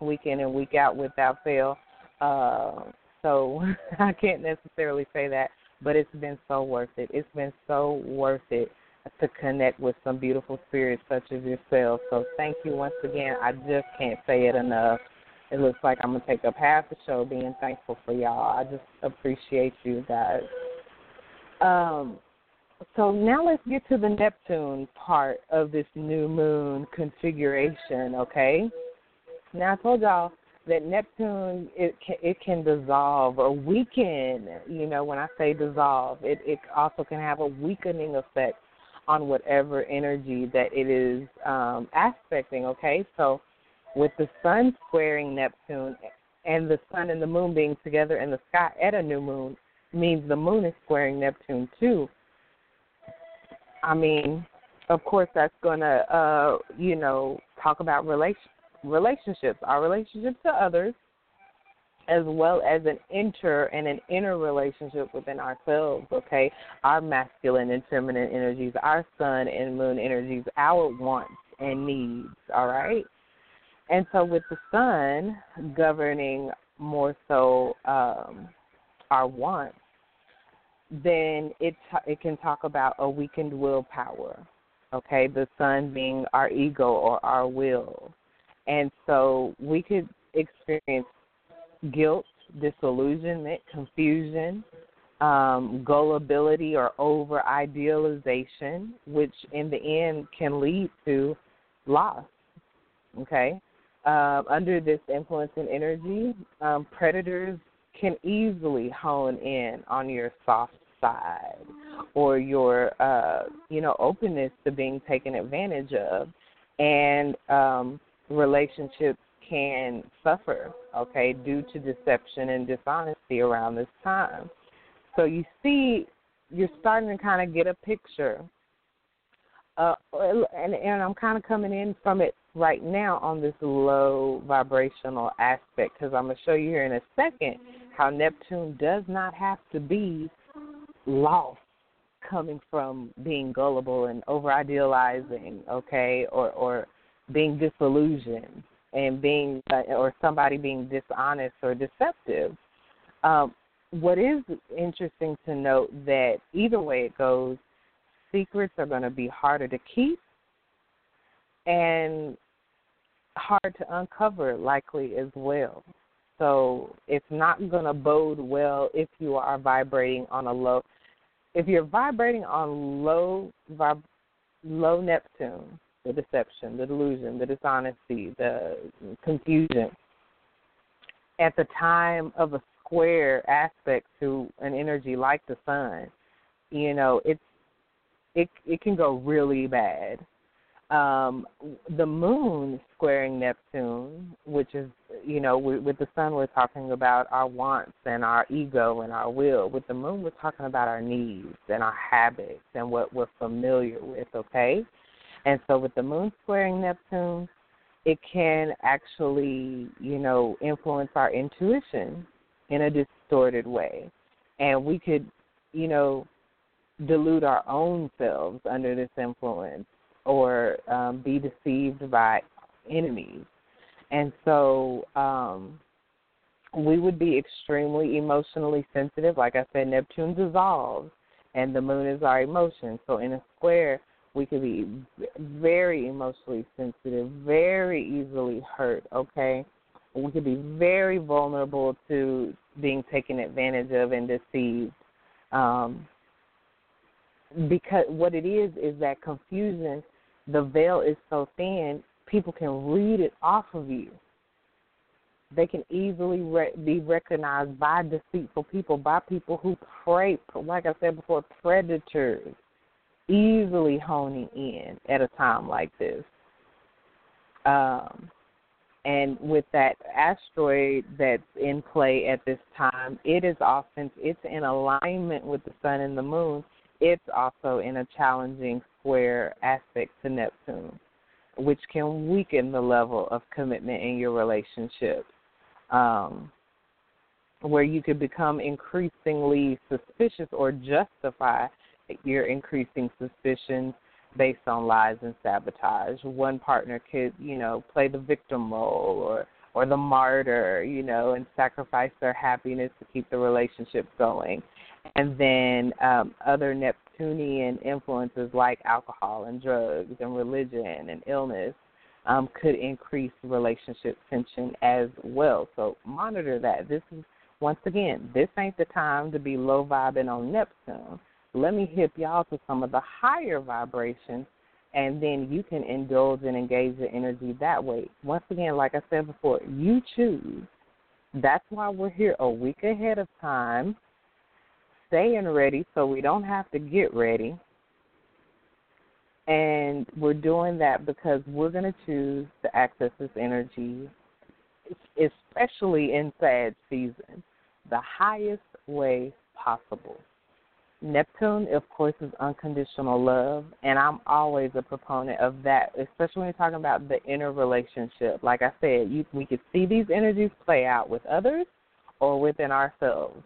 week in and week out without fail. Uh, so I can't necessarily say that. But it's been so worth it. It's been so worth it to connect with some beautiful spirits such as yourself. So thank you once again. I just can't say it enough. It looks like I'm going to take up half the show being thankful for y'all. I just appreciate you guys. Um, so now let's get to the Neptune part of this new moon configuration, okay? Now I told y'all that Neptune, it can, it can dissolve or weaken. You know, when I say dissolve, it, it also can have a weakening effect on whatever energy that it is um, aspecting, okay? So with the sun squaring Neptune and the sun and the moon being together in the sky at a new moon means the moon is squaring Neptune too. I mean, of course, that's going to, uh, you know, talk about relationships. relationships, our relationships to others, as well as an inter and an inner relationship within ourselves, okay? Our masculine and feminine energies, our sun and moon energies, our wants and needs, all right? And so with the sun governing more so um, our wants, then it, t- it can talk about a weakened willpower, okay? The sun being our ego or our will. And so we could experience guilt, disillusionment, confusion, um, gullibility or over-idealization, which in the end can lead to loss, okay? Uh, under this influence and energy, um, predators can easily hone in on your soft side or your, uh, you know, openness to being taken advantage of, and um, relationships can suffer, okay, due to deception and dishonesty around this time. So you see, you're starting to kind of get a picture, uh, and, and I'm kind of coming in from it right now on this low vibrational aspect, because I'm going to show you here in a second how Neptune does not have to be lost coming from being gullible and over-idealizing, okay, or, or being disillusioned and being uh, or somebody being dishonest or deceptive. Um, what is interesting to note that either way it goes, secrets are going to be harder to keep and hard to uncover likely as well. So it's not going to bode well if you are vibrating on a low. If you're vibrating on low, vib, low Neptune, the deception, the delusion, the dishonesty, the confusion, at the time of a square aspect to an energy like the sun, you know, it's it it can go really bad. Um, the moon squaring Neptune, which is, you know, we, with the sun we're talking about our wants and our ego and our will. With the moon we're talking about our needs and our habits and what we're familiar with, okay? And so with the moon squaring Neptune, it can actually, you know, influence our intuition in a distorted way. And we could, you know, delude our own selves under this influence, or um, be deceived by enemies. And so um, we would be extremely emotionally sensitive. Like I said, Neptune dissolves, and the moon is our emotion. So in a square, we could be very emotionally sensitive, very easily hurt, okay? We could be very vulnerable to being taken advantage of and deceived. Um, because what it is is that confusion, the veil is so thin, people can read it off of you. They can easily re- be recognized by deceitful people, by people who prey, like I said before, predators, easily honing in at a time like this. Um, and with that asteroid that's in play at this time, it is often, it's in alignment with the sun and the moon. It's also in a challenging square aspect to Neptune, which can weaken the level of commitment in your relationship, um, where you could become increasingly suspicious or justify your increasing suspicions based on lies and sabotage. One partner could, you know, play the victim role or, or the martyr, you know, and sacrifice their happiness to keep the relationship going. And then um, other Neptunian influences like alcohol and drugs and religion and illness um, could increase relationship tension as well. So monitor that. This is, once again, this ain't the time to be low vibing on Neptune. Let me hip y'all to some of the higher vibrations, and then you can indulge and engage the energy that way. Once again, like I said before, you choose. That's why we're here a week ahead of time, staying ready so we don't have to get ready. And we're doing that because we're going to choose to access this energy, especially in Sag season, the highest way possible. Neptune, of course, is unconditional love, and I'm always a proponent of that, especially when you're talking about the inner relationship. Like I said, you, we could see these energies play out with others or within ourselves,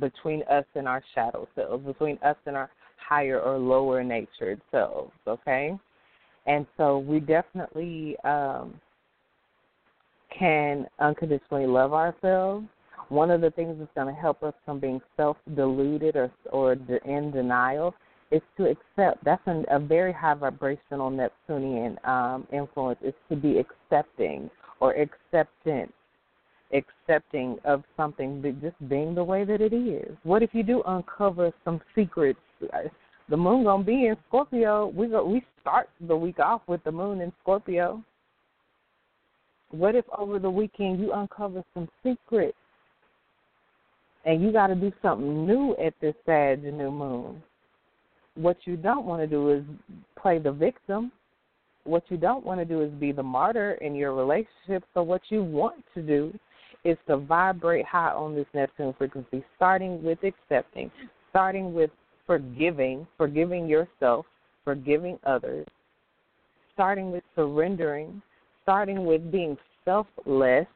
between us and our shadow selves, between us and our higher or lower natured selves, okay? And so we definitely um, can unconditionally love ourselves. One of the things that's going to help us from being self-deluded or or in denial is to accept. That's an, a very high vibrational Neptunian um, influence, is to be accepting or acceptant, accepting of something, just being the way that it is. What if you do uncover some secrets? The moon going to be in Scorpio. We go, we start the week off with the moon in Scorpio. What if over the weekend you uncover some secrets and you got to do something new at this Sag new moon? What you don't want to do is play the victim. What you don't want to do is be the martyr in your relationship. So what you want to do is to vibrate high on this Neptune frequency, starting with accepting, starting with forgiving, forgiving yourself, forgiving others, starting with surrendering, starting with being selfless.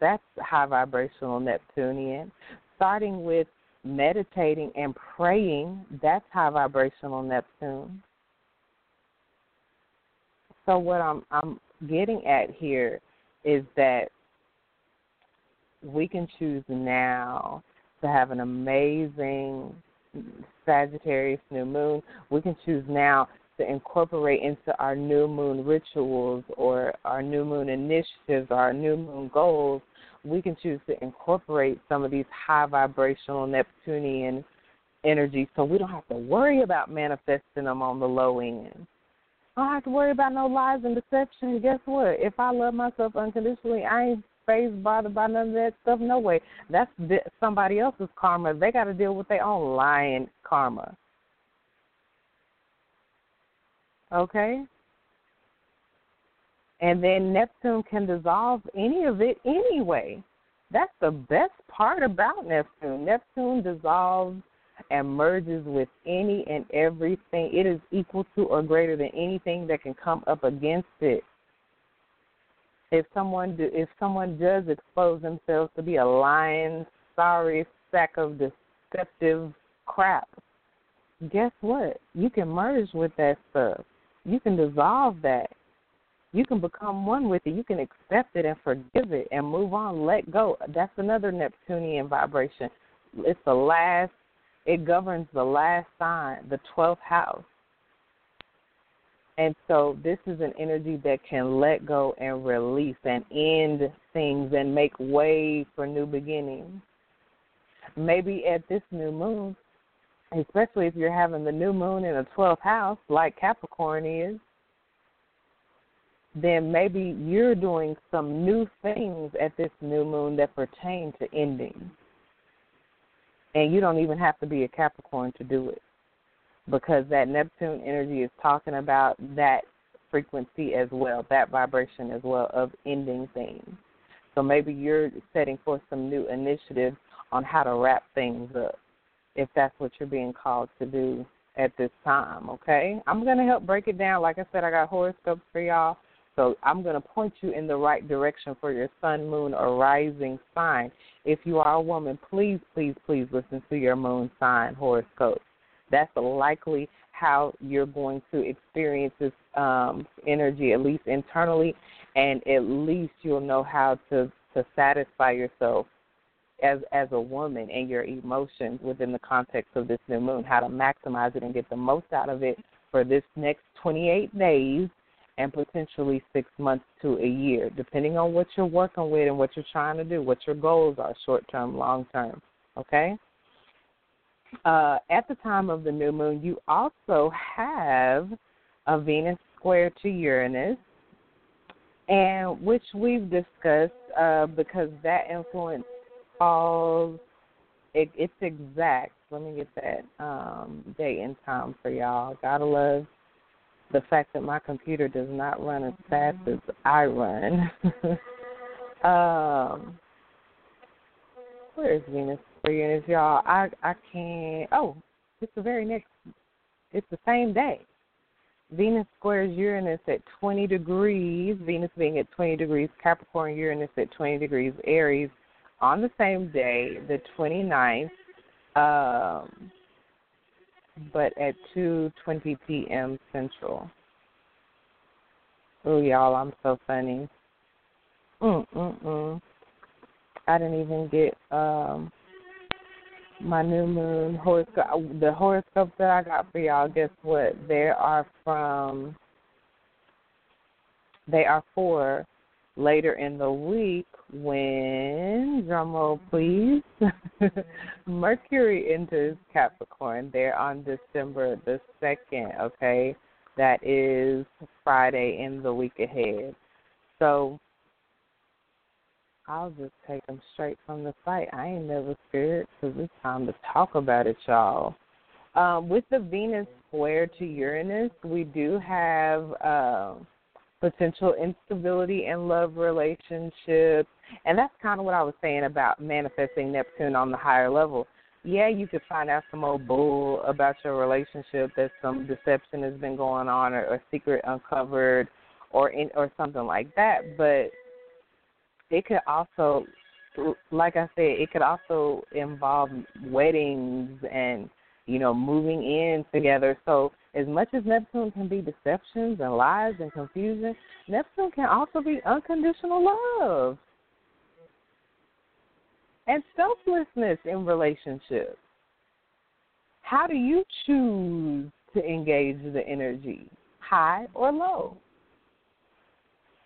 That's high vibrational Neptunian. Starting with meditating and praying. That's high vibrational Neptune. So what I'm, I'm getting at here is that we can choose now to have an amazing Sagittarius new moon. We can choose now to incorporate into our new moon rituals or our new moon initiatives or our new moon goals. We can choose to incorporate some of these high vibrational Neptunian energies so we don't have to worry about manifesting them on the low end. I don't have to worry about no lies and deception. Guess what? If I love myself unconditionally, I ain't phased, bothered by none of that stuff. No way. That's somebody else's karma. They got to deal with their own lying karma. Okay? And then Neptune can dissolve any of it anyway. That's the best part about Neptune. Neptune dissolves and merges with any and everything. It is equal to or greater than anything that can come up against it. If someone do, if someone does expose themselves to be a lying, sorry sack of deceptive crap, guess what? You can merge with that stuff. You can dissolve that. You can become one with it. You can accept it and forgive it and move on, let go. That's another Neptunian vibration. It's the last, it governs the last sign, the twelfth house. And so this is an energy that can let go and release and end things and make way for new beginnings. Maybe at this new moon, especially if you're having the new moon in a twelfth house like Capricorn is, then maybe you're doing some new things at this new moon that pertain to endings. And you don't even have to be a Capricorn to do it, because that Neptune energy is talking about that frequency as well, that vibration as well of ending things. So maybe you're setting forth some new initiatives on how to wrap things up, if that's what you're being called to do at this time, okay? I'm going to help break it down. Like I said, I got horoscopes for y'all, so I'm going to point you in the right direction for your sun, moon, or rising sign. If you are a woman, please, please, please listen to your moon sign horoscope. That's likely how you're going to experience this um, energy, at least internally, and at least you'll know how to, to satisfy yourself as as a woman and your emotions within the context of this new moon, how to maximize it and get the most out of it for this next twenty-eight days and potentially six months to a year, depending on what you're working with and what you're trying to do, what your goals are, short-term, long-term, okay? Uh, at the time of the new moon, you also have a Venus square to Uranus, and which we've discussed uh, because that influence falls, it, it's exact. Let me get that um, date and time for y'all. Gotta love the fact that my computer does not run as fast as I run. um, where is Venus for Uranus, y'all? I, I can't. Oh, it's the very next. It's the same day. Venus squares Uranus at twenty degrees. Venus being at twenty degrees Capricorn, Uranus at twenty degrees Aries. On the same day, the twenty-ninth, um, but at two twenty p.m. Central. Oh, y'all, I'm so funny. Mm-mm-mm. I didn't even get um, my new moon horoscope. The horoscopes that I got for y'all, guess what? They are from, they are for later in the week when, drumroll please, Mercury enters Capricorn. They're on December the second, okay? That is Friday in the week ahead. So I'll just take them straight from the site. I ain't never scared because it's time to talk about it, y'all. Um, with the Venus square to Uranus, we do have uh, potential instability in love relationships. And that's kind of what I was saying about manifesting Neptune on the higher level. Yeah, you could find out some old bull about your relationship, that some deception has been going on, or, or secret uncovered, or in, or something like that. But it could also, like I said, it could also involve weddings and, you know, moving in together. So as much as Neptune can be deceptions and lies and confusion, Neptune can also be unconditional love and selflessness in relationships. How do you choose to engage the energy, high or low?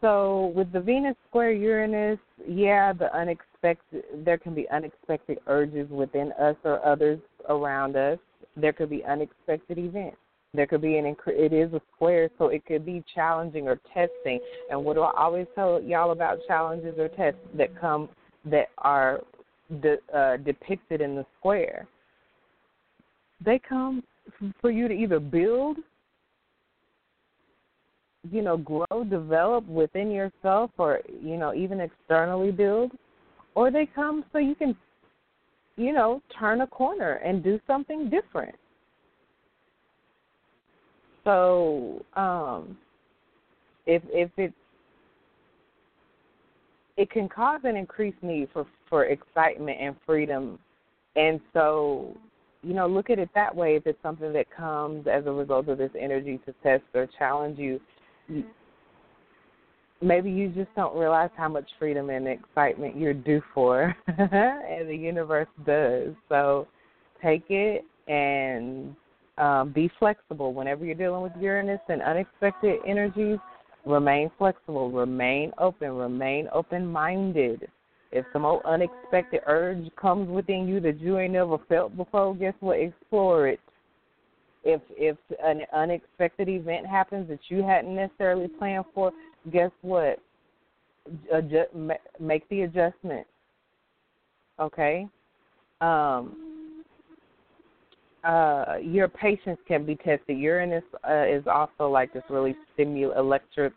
So with the Venus square Uranus, yeah, the unexpected. There can be unexpected urges within us or others around us. There could be unexpected events. There could be an. It is a square, so it could be challenging or testing. And what do I always tell y'all about challenges or tests that come that are de, uh, depicted in the square? They come for you to either build, you know, grow, develop within yourself, or, you know, even externally build, or they come so you can, you know, turn a corner and do something different. So um, if if it's It can cause an increased need for, for excitement and freedom. And so, you know, look at it that way. If it's something that comes as a result of this energy to test or challenge you, you maybe you just don't realize how much freedom and excitement you're due for, and the universe does. So take it and um, be flexible. Whenever you're dealing with Uranus and unexpected energies, remain flexible, remain open, remain open-minded. If some old unexpected urge comes within you that you ain't never felt before, guess what? Explore it. If if an unexpected event happens that you hadn't necessarily planned for, guess what? Adjust, make the adjustment. Okay? Um, uh, your patience can be tested. Uranus uh, is also like this really stimul- electric,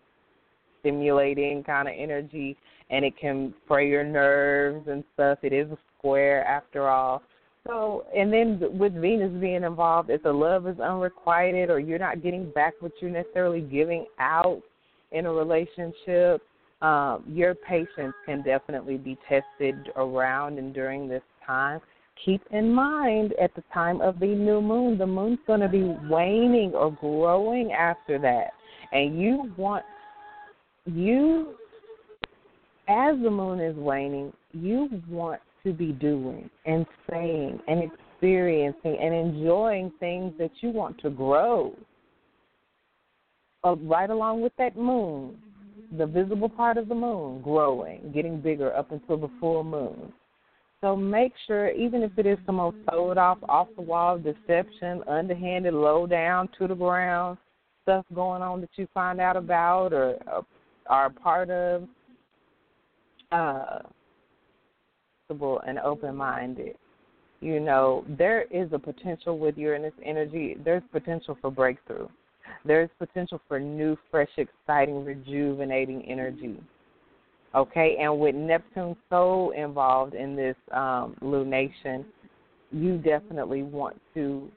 stimulating kind of energy, and it can fray your nerves and stuff. It is a square after all. So, and then with Venus being involved, if the love is unrequited or you're not getting back what you're necessarily giving out in a relationship, um, your patience can definitely be tested around and during this time. Keep in mind, at the time of the new moon, the moon's going to be waning or growing after that. And you want, you, as the moon is waning, you want to be doing and saying and experiencing and enjoying things that you want to grow. Uh, right along with that moon, the visible part of the moon growing, getting bigger up until the full moon. So make sure, even if it is the most sold off, off the wall, deception, underhanded, low down, to the ground, stuff going on that you find out about or, or are part of, uh, and open-minded. You know, there is a potential with Uranus energy. There's potential for breakthrough. There's potential for new, fresh, exciting, rejuvenating energy. Okay, and with Neptune so involved in this um, lunation, you definitely want to,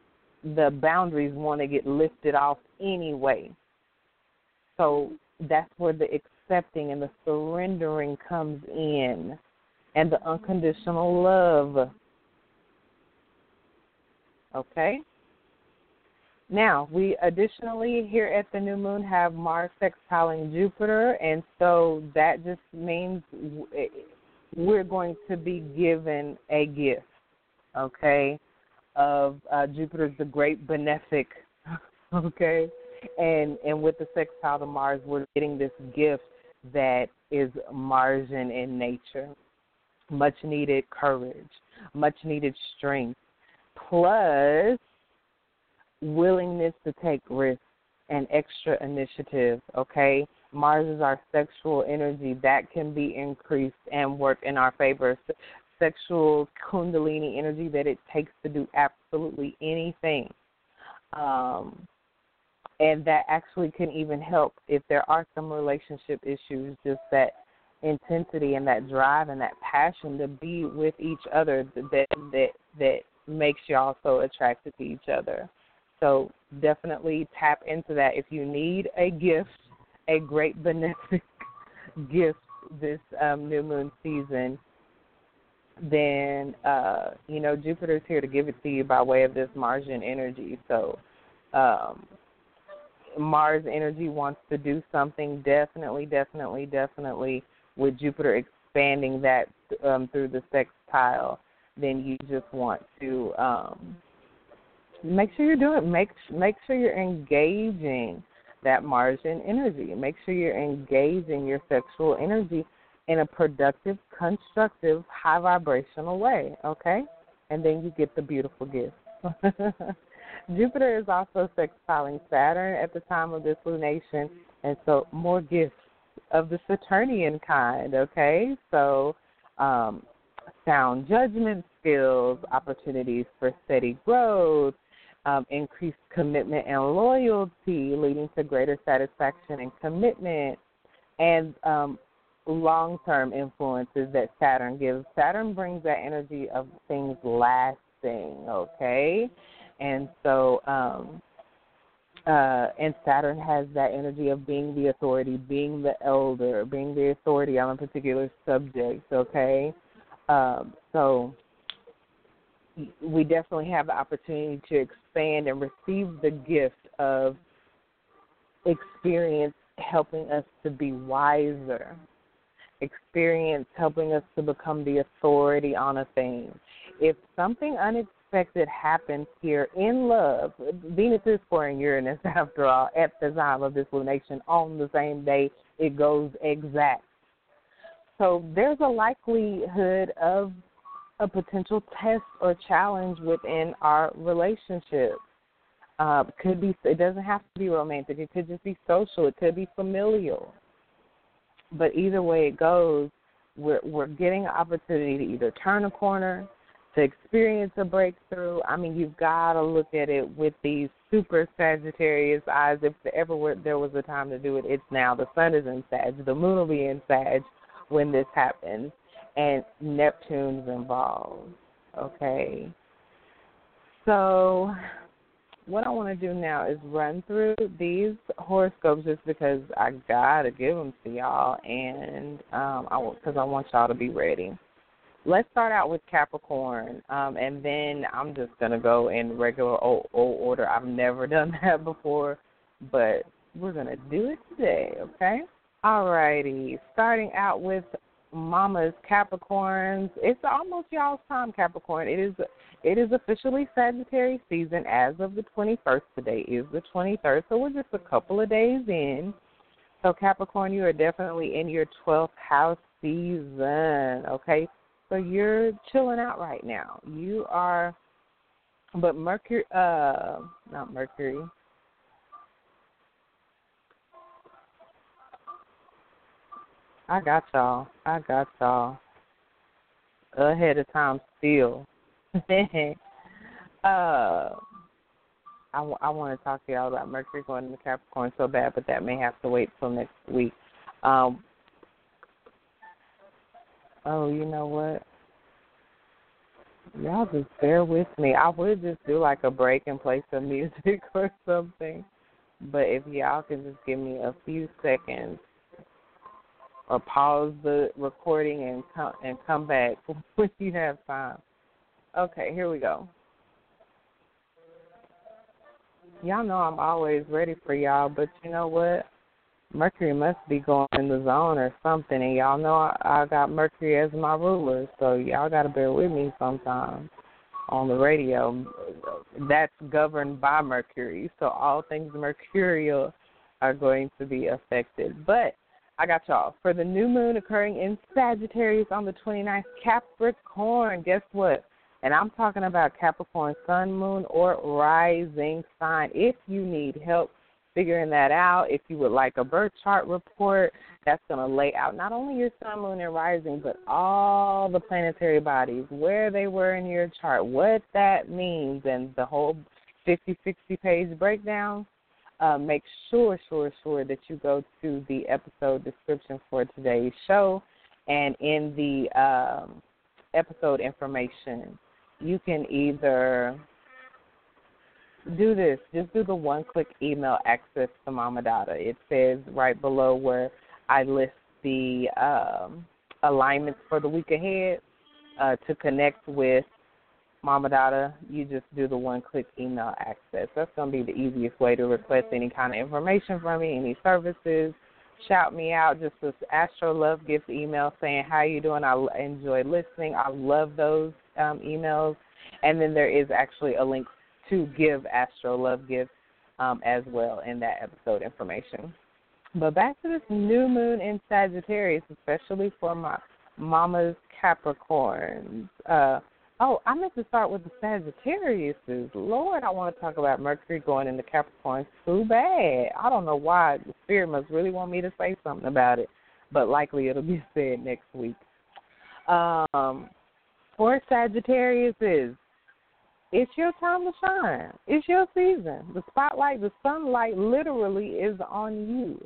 the boundaries want to get lifted off anyway. So that's where the accepting and the surrendering comes in, and the unconditional love. Okay? Now, we additionally here at the new moon have Mars sextiling Jupiter, and so that just means we're going to be given a gift, okay, of uh, Jupiter's the great benefic, okay? And, and with the sextile to Mars, we're getting this gift that is Martian in nature. Much-needed courage, much-needed strength, plus willingness to take risks and extra initiative, okay? Mars is our sexual energy. That can be increased and work in our favor. Sexual kundalini energy that it takes to do absolutely anything. Um, and that actually can even help if there are some relationship issues, just that intensity and that drive and that passion to be with each other that that that makes y'all so attracted to each other. So definitely tap into that. If you need a gift, a great benefic gift this um, new moon season, then, uh, you know, Jupiter's here to give it to you by way of this Martian energy. So um, Mars energy wants to do something, definitely, definitely, definitely, with Jupiter expanding that um, through the sextile. Then you just want to um, make sure you're doing, make make sure you're engaging that Martian energy. Make sure you're engaging your sexual energy in a productive, constructive, high vibrational way, okay? And then you get the beautiful gift. Jupiter is also sextiling Saturn at the time of this lunation, and so more gifts of the Saturnian kind, okay? So um, sound judgment skills, opportunities for steady growth, um, increased commitment and loyalty, leading to greater satisfaction and commitment, and um, long-term influences that Saturn gives. Saturn brings that energy of things lasting, okay? And so, um, uh, and Saturn has that energy of being the authority, being the elder, being the authority on a particular subject, okay? Um, so we definitely have the opportunity to expand and receive the gift of experience helping us to be wiser, experience helping us to become the authority on a thing. If something unexpected happens here in love, Venus is squaring Uranus, after all, at the time of this lunation on the same day it goes exact. So there's a likelihood of a potential test or challenge within our relationship. Uh, could be, it doesn't have to be romantic. It could just be social. It could be familial. But either way it goes, we're, we're getting an opportunity to either turn a corner, to experience a breakthrough. I mean, you've got to look at it with these super Sagittarius eyes. If ever were, there was a time to do it, it's now. The sun is in Sag. The moon will be in Sag when this happens, and Neptune's involved, okay? So what I want to do now is run through these horoscopes just because I got to give them to y'all, and um, I because I want y'all to be ready. Let's start out with Capricorn, um, and then I'm just going to go in regular old, old order. I've never done that before, but we're going to do it today, okay? All righty, starting out with Mama's Capricorns. It's almost y'all's time, Capricorn. It is it is officially Sagittarius season as of the twenty-first. Today is the twenty-third, so we're just a couple of days in. So, Capricorn, you are definitely in your twelfth house season, okay? So you're chilling out right now. You are, but Mercury, uh, not Mercury. I got y'all. I got y'all ahead of time still. uh, I, w- I want to talk to y'all about Mercury going into Capricorn so bad, but that may have to wait till next week. Um, oh, you know what? Y'all just bear with me. I would just do like a break and play some music or something, but if y'all can just give me a few seconds, or pause the recording and come, and come back when you have time. Okay, here we go. Y'all know I'm always ready for y'all, but you know what? Mercury must be going in the zone or something, and y'all know I, I got Mercury as my ruler, so y'all got to bear with me sometimes on the radio. That's governed by Mercury, so all things mercurial are going to be affected. But I got y'all. For the new moon occurring in Sagittarius on the twenty-ninth, Capricorn, guess what? And I'm talking about Capricorn sun, moon, or rising sign. If you need help figuring that out. If you would like a birth chart report, that's going to lay out not only your sun, moon, and rising, but all the planetary bodies, where they were in your chart, what that means, and the whole fifty, sixty-page breakdown. Uh, make sure, sure, sure that you go to the episode description for today's show, and in the um, episode information, you can either do this, just do the one-click email access to Mama Dada. It says right below where I list the um, alignments for the week ahead uh, to connect with Mama Dada. You just do the one-click email access. That's going to be the easiest way to request any kind of information from me, any services. Shout me out, just this Astro Love Gift email saying, how you doing? I enjoy listening. I love those um, emails. And then there is actually a link to give Astro Love Gifts um, as well in that episode information. But back to this new moon in Sagittarius, especially for my mama's Capricorns. Uh, oh, I meant to start with the Sagittariuses. Lord, I want to talk about Mercury going into Capricorn too bad. I don't know why. The spirit must really want me to say something about it, but likely it'll be said next week. Um, for Sagittariuses, it's your time to shine. It's your season. The spotlight, the sunlight literally is on you,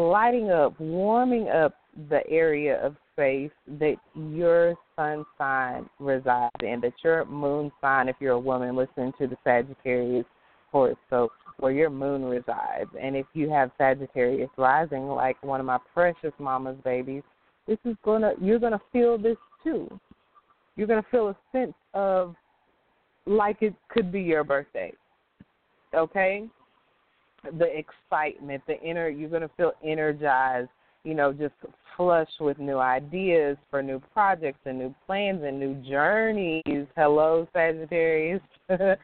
lighting up, warming up the area of space that your sun sign resides in, that your moon sign, if you're a woman, listen to the Sagittarius horoscope, where your moon resides. And if you have Sagittarius rising, like one of my precious mama's babies, this is gonna you're going to feel this too. You're going to feel a sense of like it could be your birthday, okay? The excitement, the inner, you're going to feel energized, you know, just flush with new ideas for new projects and new plans and new journeys. Hello, Sagittarius, that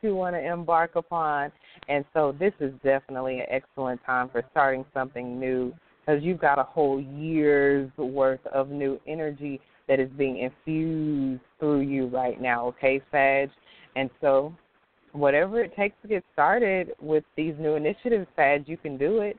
you want to embark upon. And so this is definitely an excellent time for starting something new, because you've got a whole year's worth of new energy that is being infused through you right now, okay, Sag? And so whatever it takes to get started with these new initiatives, Sag, you can do it.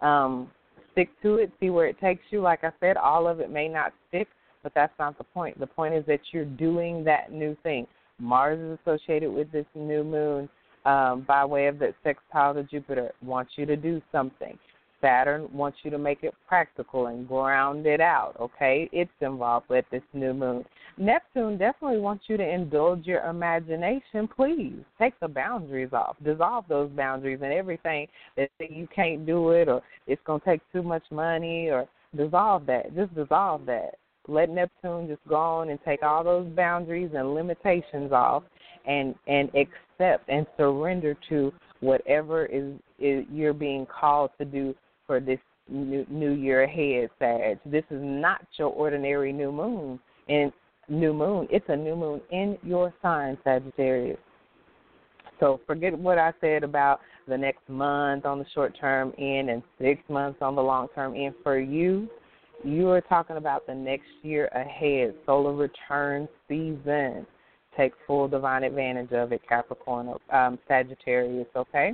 Um, stick to it. See where it takes you. Like I said, all of it may not stick, but that's not the point. The point is that you're doing that new thing. Mars is associated with this new moon um, by way of that sextile to Jupiter. Wants you to do something. Saturn wants you to make it practical and ground it out, okay? It's involved with this new moon. Neptune definitely wants you to indulge your imagination. Please take the boundaries off. Dissolve those boundaries and everything that you can't do it, or it's going to take too much money, or dissolve that. Just dissolve that. Let Neptune just go on and take all those boundaries and limitations off, and, and accept and surrender to whatever is, is you're being called to do for this new, new year ahead, Sag. This is not your ordinary new moon. And new moon, it's a new moon in your sign, Sagittarius. So forget what I said about the next month on the short-term end and six months on the long-term end. For you, you are talking about the next year ahead, solar return season. Take full divine advantage of it, Capricorn, um, Sagittarius, okay?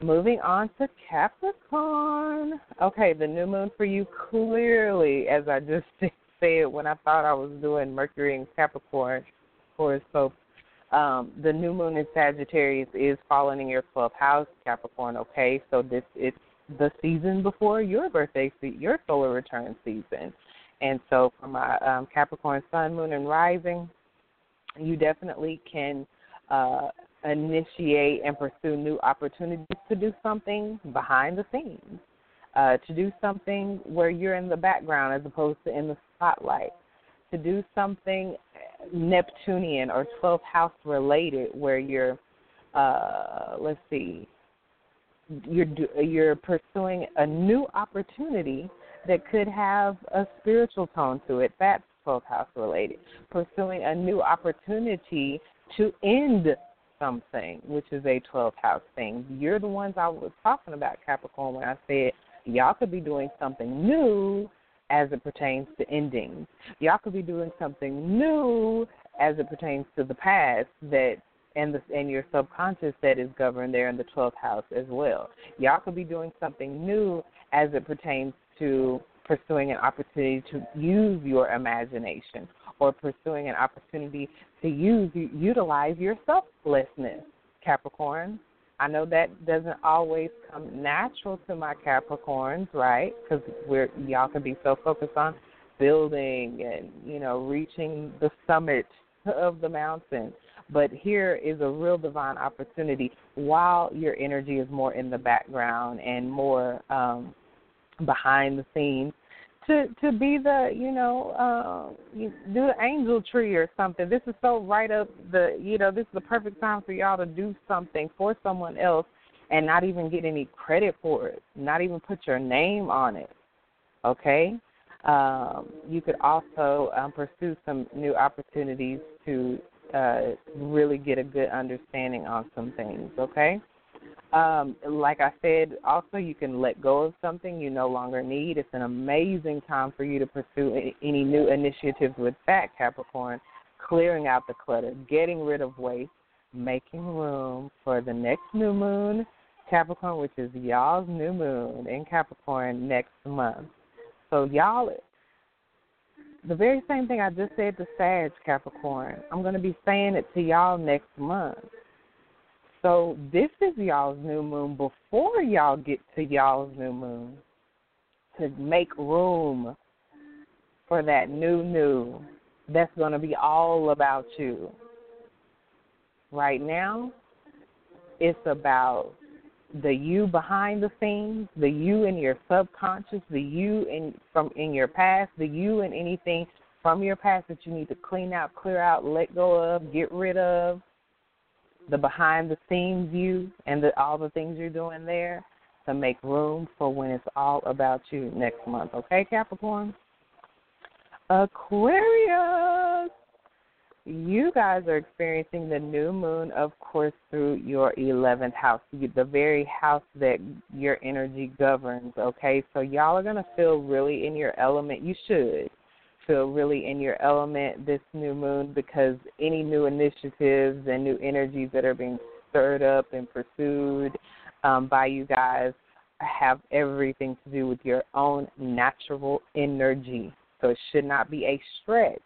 Moving on to Capricorn. Okay, the new moon for you clearly, as I just said when I thought I was doing Mercury and Capricorn horoscope, um, the new moon in Sagittarius is falling in your twelfth house, Capricorn, okay? So this it's the season before your birthday, your solar return season. And so for my um, Capricorn sun, moon, and rising, you definitely can uh, initiate and pursue new opportunities to do something behind the scenes, uh, to do something where you're in the background as opposed to in the spotlight, to do something Neptunian or twelfth house related where you're, uh, let's see, you're you're pursuing a new opportunity that could have a spiritual tone to it. That's twelfth house related, pursuing a new opportunity to end something, which is a twelfth house thing. You're the ones I was talking about, Capricorn, when I said y'all could be doing something new as it pertains to endings. Y'all could be doing something new as it pertains to the past that and the, and your subconscious that is governed there in the twelfth house as well. Y'all could be doing something new as it pertains to pursuing an opportunity to use your imagination, or pursuing an opportunity to use utilize your selflessness, Capricorn. I know that doesn't always come natural to my Capricorns, right? Because we're y'all can be so focused on building and, you know, reaching the summit of the mountain. But here is a real divine opportunity while your energy is more in the background and more um, behind the scenes to, to be the, you know, uh, you do the angel tree or something. This is so right up the, you know, this is the perfect time for y'all to do something for someone else and not even get any credit for it, not even put your name on it, okay? Um, you could also um, pursue some new opportunities to uh, really get a good understanding on some things, okay? Um, like I said, also you can let go of something you no longer need. It's an amazing time for you to pursue any new initiatives with that, Capricorn, clearing out the clutter, getting rid of waste, making room for the next new moon, Capricorn, which is y'all's new moon in Capricorn next month. So y'all, the very same thing I just said to Sag, Capricorn, I'm going to be saying it to y'all next month. So this is y'all's new moon before y'all get to y'all's new moon, to make room for that new new that's going to be all about you. Right now, it's about the you behind the scenes, the you in your subconscious, the you in from in your past, the you in anything from your past that you need to clean out, clear out, let go of, get rid of, the behind the scenes you and the, all the things you're doing there to make room for when it's all about you next month. Okay, Capricorn? Aquarius. You guys are experiencing the new moon, of course, through your eleventh house, the very house that your energy governs, okay? So y'all are going to feel really in your element. You should feel really in your element this new moon, because any new initiatives and new energies that are being stirred up and pursued um, by you guys have everything to do with your own natural energy. So it should not be a stretch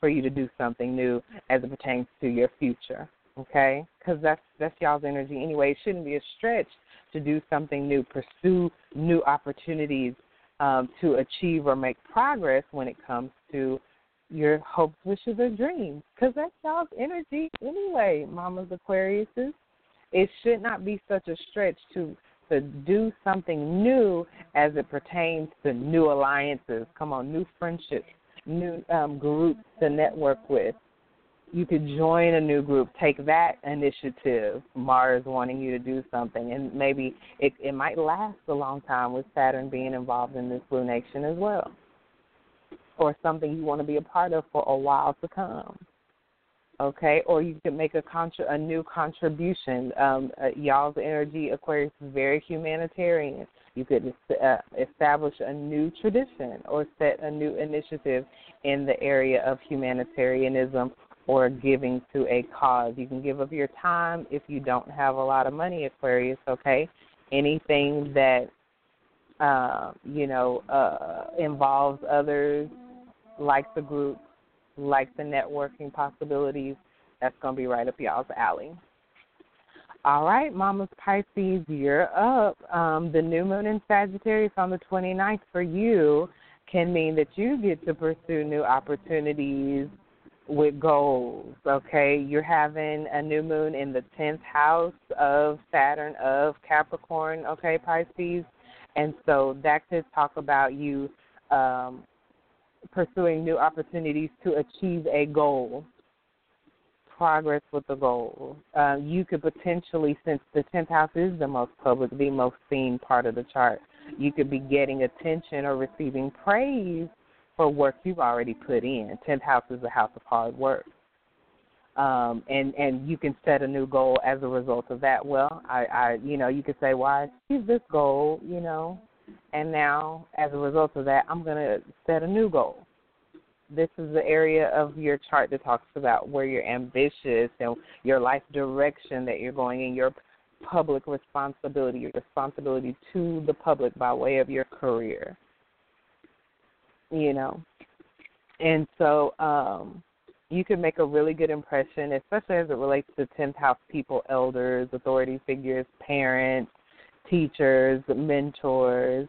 for you to do something new as it pertains to your future, okay? Because that's, that's y'all's energy anyway. It shouldn't be a stretch to do something new, pursue new opportunities um, to achieve or make progress when it comes to your hopes, wishes, or dreams, because that's y'all's energy anyway, Mama's Aquariuses. It should not be such a stretch to to do something new as it pertains to new alliances, come on, new friendships, new um, groups to network with. You could join a new group, take that initiative, Mars wanting you to do something, and maybe it, it might last a long time with Saturn being involved in this lunation as well, or something you want to be a part of for a while to come, okay? Or you could make a, contra- a new contribution. Um, uh, y'all's energy, Aquarius, is very humanitarian. You could uh, establish a new tradition or set a new initiative in the area of humanitarianism or giving to a cause. You can give up your time if you don't have a lot of money, Aquarius, okay? Anything that, uh, you know, uh, involves others, like the group, like the networking possibilities, that's going to be right up y'all's alley. All right, Mama's Pisces, you're up. Um, the new moon in Sagittarius on the twenty-ninth for you can mean that you get to pursue new opportunities with goals, okay? You're having a new moon in the tenth house of Saturn of Capricorn, okay, Pisces? And so that could talk about you um, pursuing new opportunities to achieve a goal, progress with the goal. Uh, you could potentially, since the tenth house is the most public, the most seen part of the chart, you could be getting attention or receiving praise for work you've already put in. tenth house is the house of hard work. Um, and, and you can set a new goal as a result of that. Well, I, I you know, you could say, well, I achieved this goal, you know, and now as a result of that, I'm going to set a new goal. this is the area of your chart that talks about where you're ambitious and your life direction that you're going in, your public responsibility, your responsibility to the public by way of your career, you know. And so um, you can make a really good impression, especially as it relates to tenth house people, elders, authority figures, parents, teachers, mentors.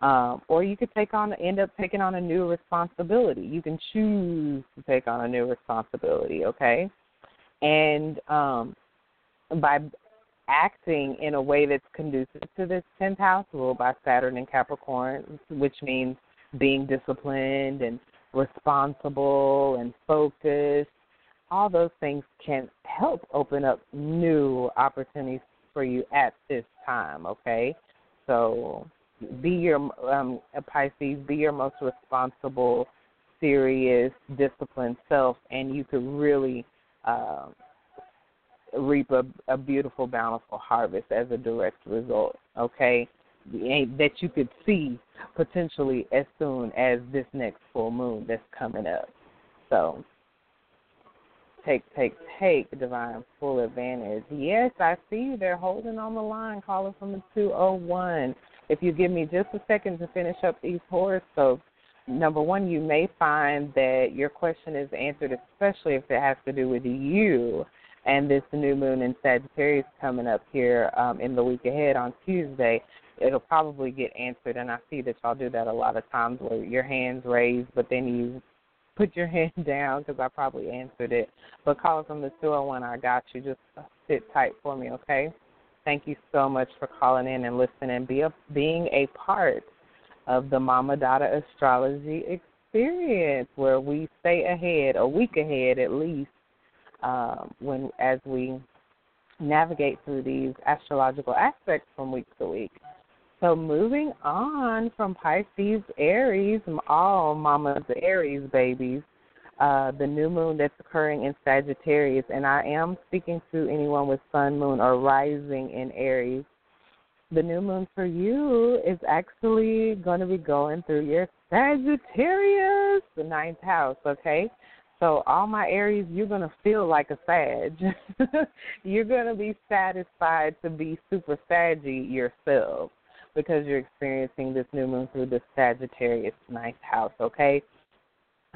Um, or you could take on, end up taking on a new responsibility. You can choose to take on a new responsibility, okay? And um, by acting in a way that's conducive to this tenth house ruled by Saturn and Capricorn, which means being disciplined and responsible and focused, all those things can help open up new opportunities for you at this time, okay? So be your, um, Pisces, be your most responsible, serious, disciplined self, and you could really uh, reap a, a beautiful, bountiful harvest as a direct result, okay, that you could see potentially as soon as this next full moon that's coming up. So take, take, take, divine, full advantage. Yes, I see you. They're holding on the line, calling from the two oh one. If you give me just a second to finish up these horoscopes, number one, you may find that your question is answered, especially if it has to do with you and this new moon in Sagittarius coming up here um, in the week ahead on Tuesday. It'll probably get answered, and I see that y'all do that a lot of times where your hand's raised, but then you put your hand down because I probably answered it. But call from the two oh one, I got you. Just sit tight for me, okay? Thank you so much for calling in and listening and be a, being a part of the Mama Dada Astrology experience, where we stay ahead, a week ahead at least, um, when as we navigate through these astrological aspects from week to week. So moving on from Pisces, Aries, all Mama's Aries babies, Uh, the new moon that's occurring in Sagittarius, and I am speaking to anyone with sun, moon, or rising in Aries. The new moon for you is actually going to be going through your Sagittarius, the ninth house, okay? So all my Aries, you're going to feel like a Sag. You're going to be satisfied to be super Saggy yourself because you're experiencing this new moon through the Sagittarius ninth house, okay?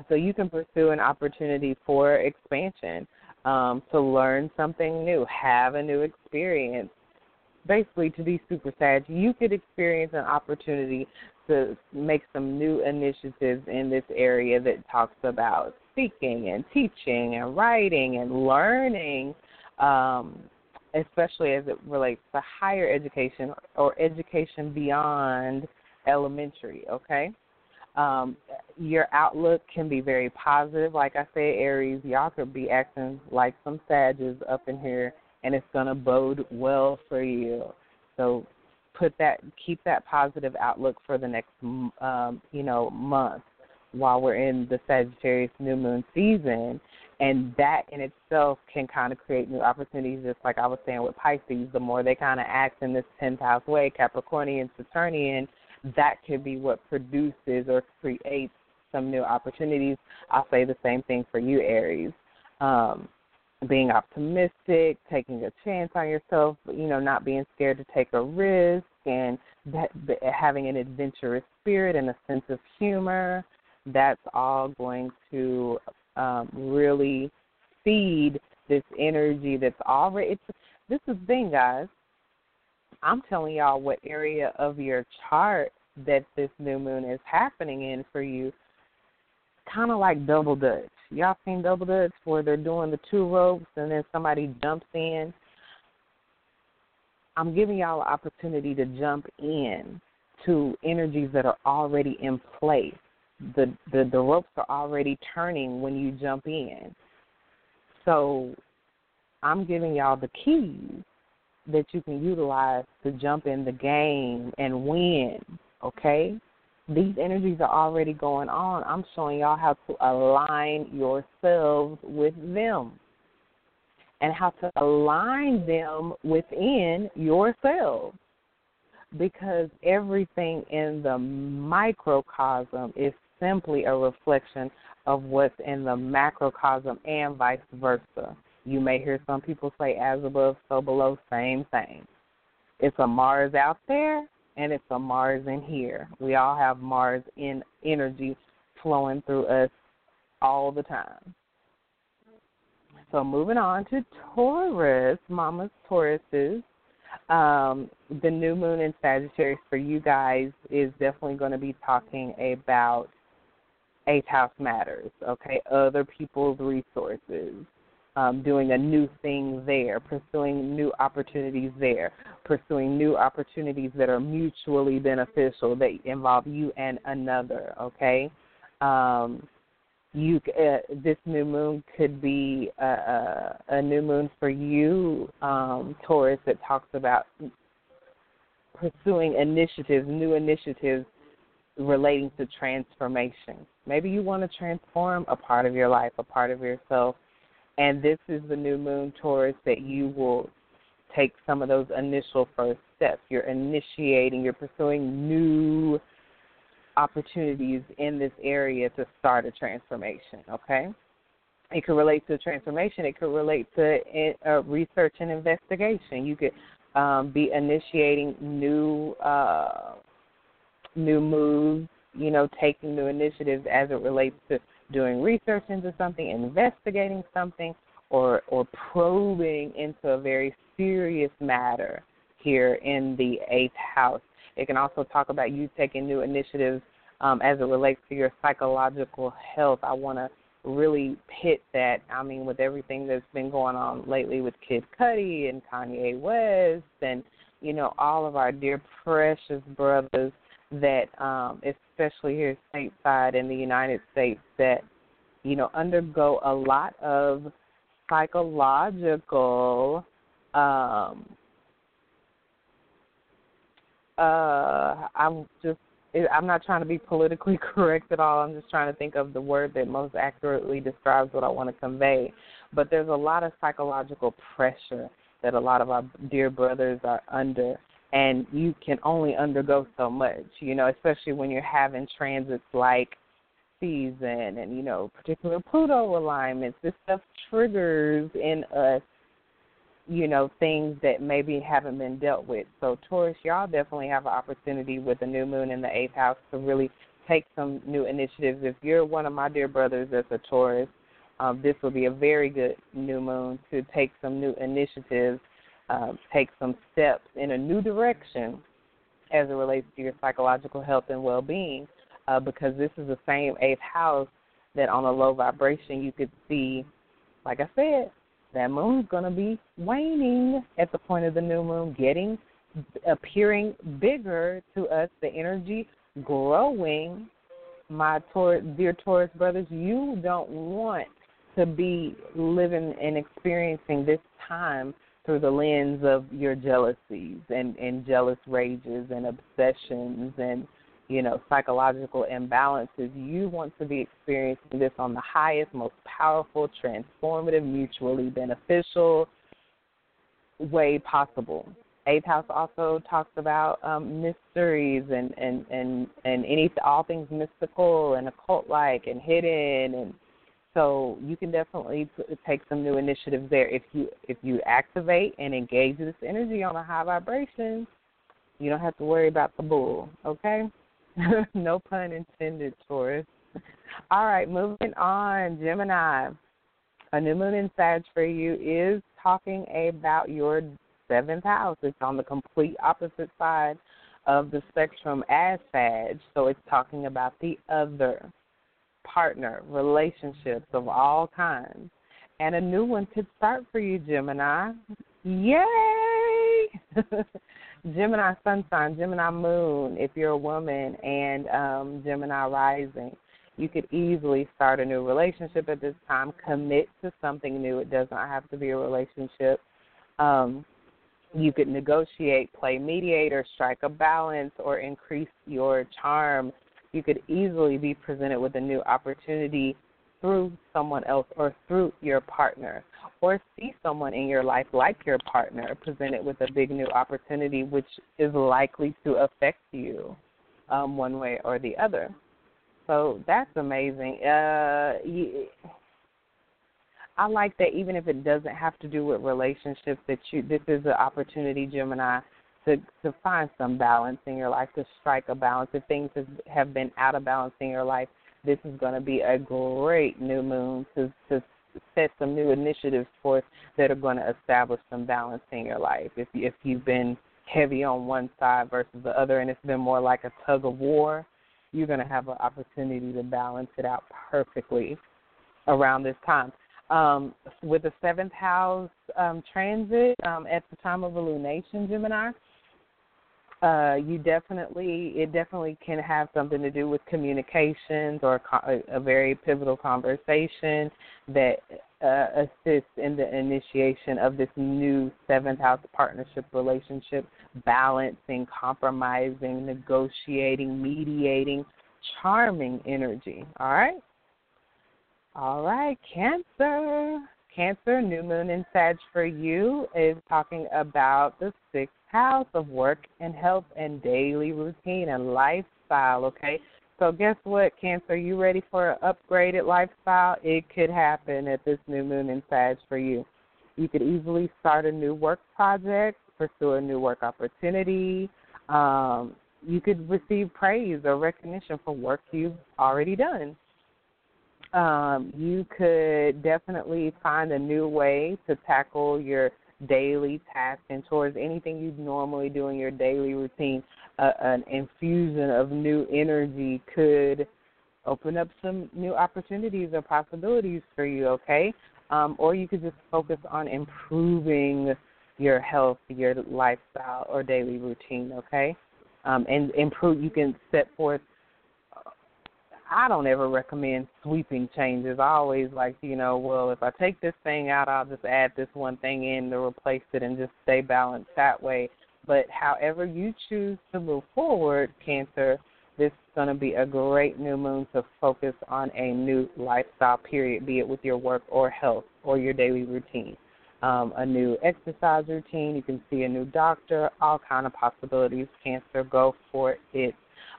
So you can pursue an opportunity for expansion, um, to learn something new, have a new experience. Basically, to be super Sag, you could experience an opportunity to make some new initiatives in this area that talks about speaking and teaching and writing and learning, um, especially as it relates to higher education or education beyond elementary, okay? Um, your outlook can be very positive. Like I said, Aries, y'all could be acting like some Sages up in here, and it's going to bode well for you. So put that, keep that positive outlook for the next, um, you know, month while we're in the Sagittarius new moon season, and that in itself can kind of create new opportunities, just like I was saying with Pisces. The more they kind of act in this tenth house way, Capricornian, Saturnian, that could be what produces or creates some new opportunities. I'll say the same thing for you, Aries. Um, being optimistic, taking a chance on yourself, you know, not being scared to take a risk, and that, having an adventurous spirit and a sense of humor, that's all going to um, really feed this energy that's already – this is the thing, guys. I'm telling y'all what area of your chart that this new moon is happening in for you, kind of like double dutch. Y'all seen double dutch where they're doing the two ropes and then somebody jumps in? I'm giving y'all an opportunity to jump in to energies that are already in place. The, the, the ropes are already turning when you jump in. So I'm giving y'all the keys that you can utilize to jump in the game and win, okay? These energies are already going on. I'm showing y'all how to align yourselves with them and how to align them within yourself, because everything in the microcosm is simply a reflection of what's in the macrocosm and vice versa. You may hear some people say as above, so below, same thing. It's a Mars out there, and it's a Mars in here. We all have Mars in energy flowing through us all the time. So moving on to Taurus, Mama's Tauruses. Um, the new moon in Sagittarius for you guys is definitely going to be talking about eighth house matters, okay, other people's resources, um, doing a new thing there, pursuing new opportunities there, pursuing new opportunities that are mutually beneficial that involve you and another, okay. Um, you uh, this new moon could be a, a, a new moon for you, um, Taurus, that talks about pursuing initiatives, new initiatives relating to transformation. Maybe you want to transform a part of your life, a part of yourself, and this is the new moon, Taurus, that you will take some of those initial first steps. You're initiating, you're pursuing new opportunities in this area to start a transformation, okay? It could relate to transformation. It could relate to uh, research and investigation. You could um, be initiating new uh, new moves, you know, taking new initiatives as it relates to doing research into something, investigating something, or, or probing into a very serious matter here in the eighth house. It can also talk about you taking new initiatives um, as it relates to your psychological health. I want to really hit that. I mean, with everything that's been going on lately with Kid Cudi and Kanye West and, you know, all of our dear precious brothers that, um, especially here stateside in the United States, that, you know, undergo a lot of psychological um Uh, I'm just, I'm not trying to be politically correct at all. I'm just trying to think of the word that most accurately describes what I want to convey. But there's a lot of psychological pressure that a lot of our dear brothers are under, and you can only undergo so much, you know, especially when you're having transits like season and, you know, particular Pluto alignments. This stuff triggers in us, you know, things that maybe haven't been dealt with. So, Taurus, y'all definitely have an opportunity with the new moon in the eighth house to really take some new initiatives. If you're one of my dear brothers that's a Taurus, um, this will be a very good new moon to take some new initiatives, um, take some steps in a new direction as it relates to your psychological health and well-being, uh, because this is the same eighth house that on a low vibration you could see, like I said, that moon's going to be waning at the point of the new moon, getting, appearing bigger to us, the energy growing. My dear Taurus brothers, you don't want to be living and experiencing this time through the lens of your jealousies and, and jealous rages and obsessions and, you know, psychological imbalances. You want to be experiencing this on the highest, most powerful, transformative, mutually beneficial way possible. Eighth house also talks about um, mysteries and, and, and, and any all things mystical and occult-like and hidden. And so you can definitely take some new initiatives there. If you, if you activate and engage this energy on a high vibration, you don't have to worry about the bull, okay? No pun intended, Taurus. All right, moving on, Gemini. A new moon in Sag for you is talking about your seventh house. It's on the complete opposite side of the spectrum as Sag, so it's talking about the other, partner, relationships of all kinds. And a new one could start for you, Gemini. Yay! Gemini sun sign, Gemini moon, if you're a woman, and um, Gemini rising. You could easily start a new relationship at this time, commit to something new. It does not have to be a relationship. Um, you could negotiate, play mediator, strike a balance, or increase your charm. You could easily be presented with a new opportunity through someone else or through your partner, or see someone in your life like your partner presented with a big new opportunity which is likely to affect you um, one way or the other. So that's amazing. Uh, you, I like that even if it doesn't have to do with relationships, that you this is an opportunity, Gemini, to, to find some balance in your life, to strike a balance. If things have, have been out of balance in your life, this is going to be a great new moon to, to set some new initiatives forth that are going to establish some balance in your life. If, if you've been heavy on one side versus the other and it's been more like a tug of war, you're going to have an opportunity to balance it out perfectly around this time. Um, with the seventh house um, transit um, at the time of lunation, Gemini, uh, you definitely it definitely can have something to do with communications or a, a very pivotal conversation that uh, assists in the initiation of this new seventh house partnership relationship, balancing, compromising, negotiating, mediating, charming energy. All right. All right, Cancer. Cancer, new moon in Sag for you is talking about the sixth house of work and health and daily routine and lifestyle, okay? So guess what, Cancer? You ready for an upgraded lifestyle? It could happen at this new moon in Sag for you. You could easily start a new work project, pursue a new work opportunity. Um, you could receive praise or recognition for work you've already done. Um, you could definitely find a new way to tackle your daily tasks and towards anything you normally do in your daily routine. Uh, an infusion of new energy could open up some new opportunities or possibilities for you, okay? Um, or you could just focus on improving your health, your lifestyle, or daily routine, okay? Um, and improve. You can set forth I don't ever recommend sweeping changes. I always like, you know, well, if I take this thing out, I'll just add this one thing in to replace it and just stay balanced that way. But however you choose to move forward, Cancer, this is going to be a great new moon to focus on a new lifestyle period, be it with your work or health or your daily routine. Um, a new exercise routine, you can see a new doctor, all kind of possibilities, Cancer. Go for it.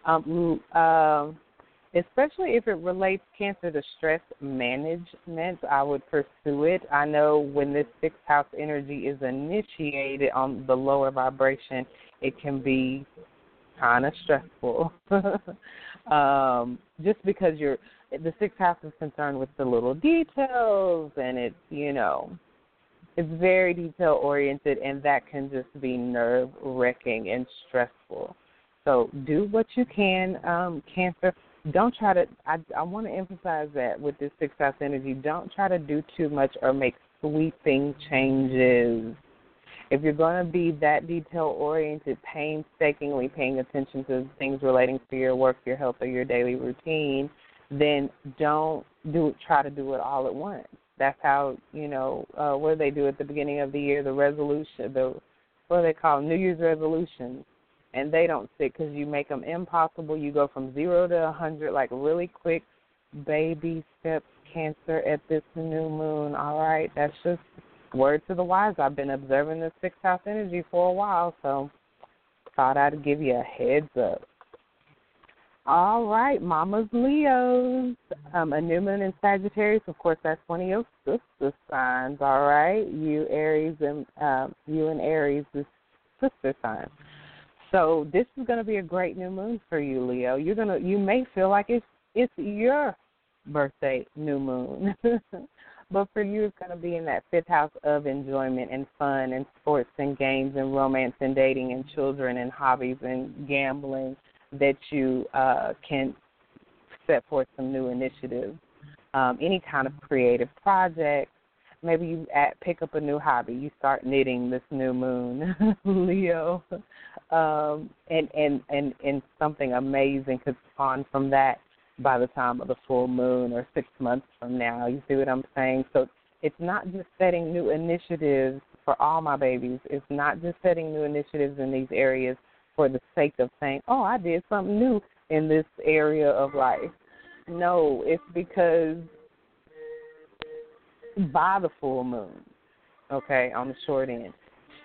Um, um, Especially if it relates, Cancer, to stress management, I would pursue it. I know when this sixth house energy is initiated on the lower vibration, it can be kind of stressful. um, just because you're, the sixth house is concerned with the little details, and it's, you know, it's very detail-oriented, and that can just be nerve-wracking and stressful. So do what you can, um, Cancer. Don't try to, I, I want to emphasize that with this sixth house energy, don't try to do too much or make sweeping changes. If you're going to be that detail-oriented, painstakingly paying attention to things relating to your work, your health, or your daily routine, then don't do try to do it all at once. That's how, you know, uh, what do they do at the beginning of the year, the resolution, the what do they call them? New Year's resolutions. And they don't sit because you make them impossible. You go from zero to one hundred, like really quick baby steps, Cancer, at this new moon. All right, that's just word to the wise. I've been observing the sixth house energy for a while, so thought I'd give you a heads up. All right, Mama's Leos. Um, a new moon in Sagittarius. Of course, that's one of your sister signs, all right? You, Aries, and uh, you and Aries, the sister sign. So this is going to be a great new moon for you, Leo. You're gonna, you may feel like it's it's your birthday new moon, but for you it's going to be in that fifth house of enjoyment and fun and sports and games and romance and dating and children and hobbies and gambling that you uh, can set forth some new initiatives, um, any kind of creative project. Maybe you at, pick up a new hobby. You start knitting this new moon, Leo, um, and, and, and, and something amazing could spawn from that by the time of the full moon or six months from now. You see what I'm saying? So it's not just setting new initiatives for all my babies. It's not just setting new initiatives in these areas for the sake of saying, oh, I did something new in this area of life. No, it's because by the full moon, okay, on the short end,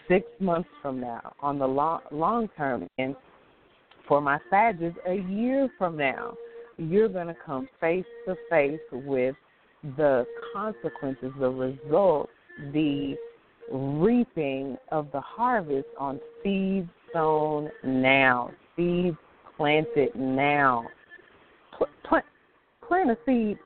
six months from now, on the long, long term end, for my Sagittarius, a year from now, you're going to come face to face with the consequences, the results, the reaping of the harvest on seeds sown now, seeds planted now. Plant, plant a seed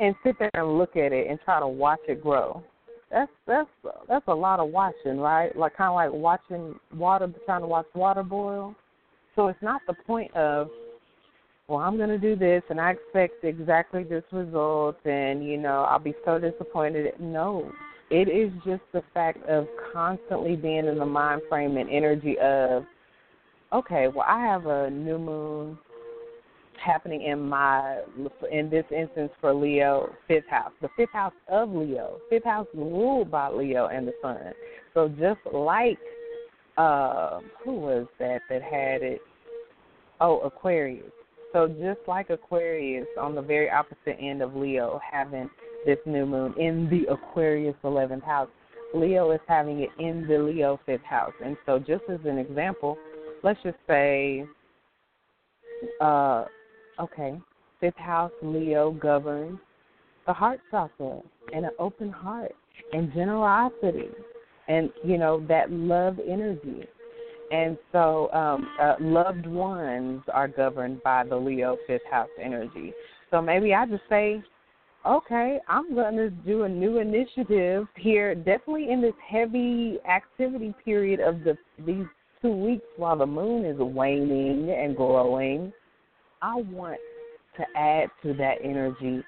and sit there and look at it and try to watch it grow. That's that's that's a lot of watching, right? Like kind of like watching water, trying to watch water boil. So it's not the point of, well, I'm going to do this and I expect exactly this result and, you know, I'll be so disappointed. No, it is just the fact of constantly being in the mind frame and energy of, okay, well, I have a new moon happening in my, in this instance for Leo, fifth house, the fifth house of Leo, fifth house ruled by Leo and the sun. So just like, uh, who was that that had it? Oh, Aquarius. So just like Aquarius on the very opposite end of Leo having this new moon in the Aquarius eleventh house, Leo is having it in the Leo fifth house. And so just as an example, let's just say, uh, okay, fifth house Leo governs the heart chakra and an open heart and generosity and, you know, that love energy. And so um, uh, loved ones are governed by the Leo fifth house energy. So maybe I just say, okay, I'm going to do a new initiative here, definitely in this heavy activity period of the these two weeks while the moon is waning and glowing. I want to add to that energy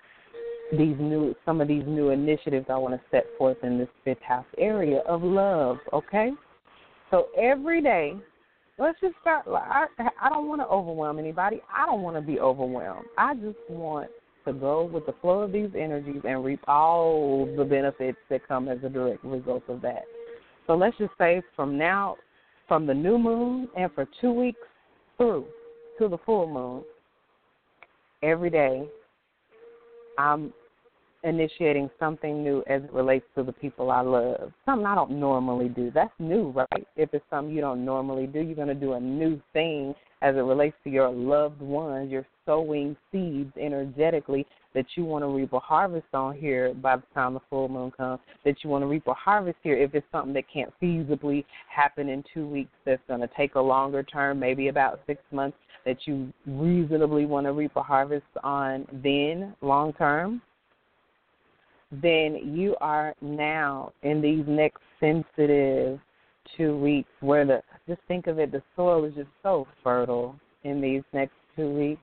these new some of these new initiatives I want to set forth in this fifth house area of love, okay? So every day, let's just start. I, I don't want to overwhelm anybody. I don't want to be overwhelmed. I just want to go with the flow of these energies and reap all the benefits that come as a direct result of that. So let's just say from now, from the new moon and for two weeks through to the full moon, every day I'm initiating something new as it relates to the people I love. Something I don't normally do. That's new, right? If it's something you don't normally do, you're going to do a new thing as it relates to your loved ones. You're sowing seeds energetically that you want to reap a harvest on here by the time the full moon comes, that you want to reap a harvest here if it's something that can't feasibly happen in two weeks, that's going to take a longer term, maybe about six months, that you reasonably want to reap a harvest on then, long term. Then you are now in these next sensitive two weeks where the, just think of it, the soil is just so fertile in these next two weeks,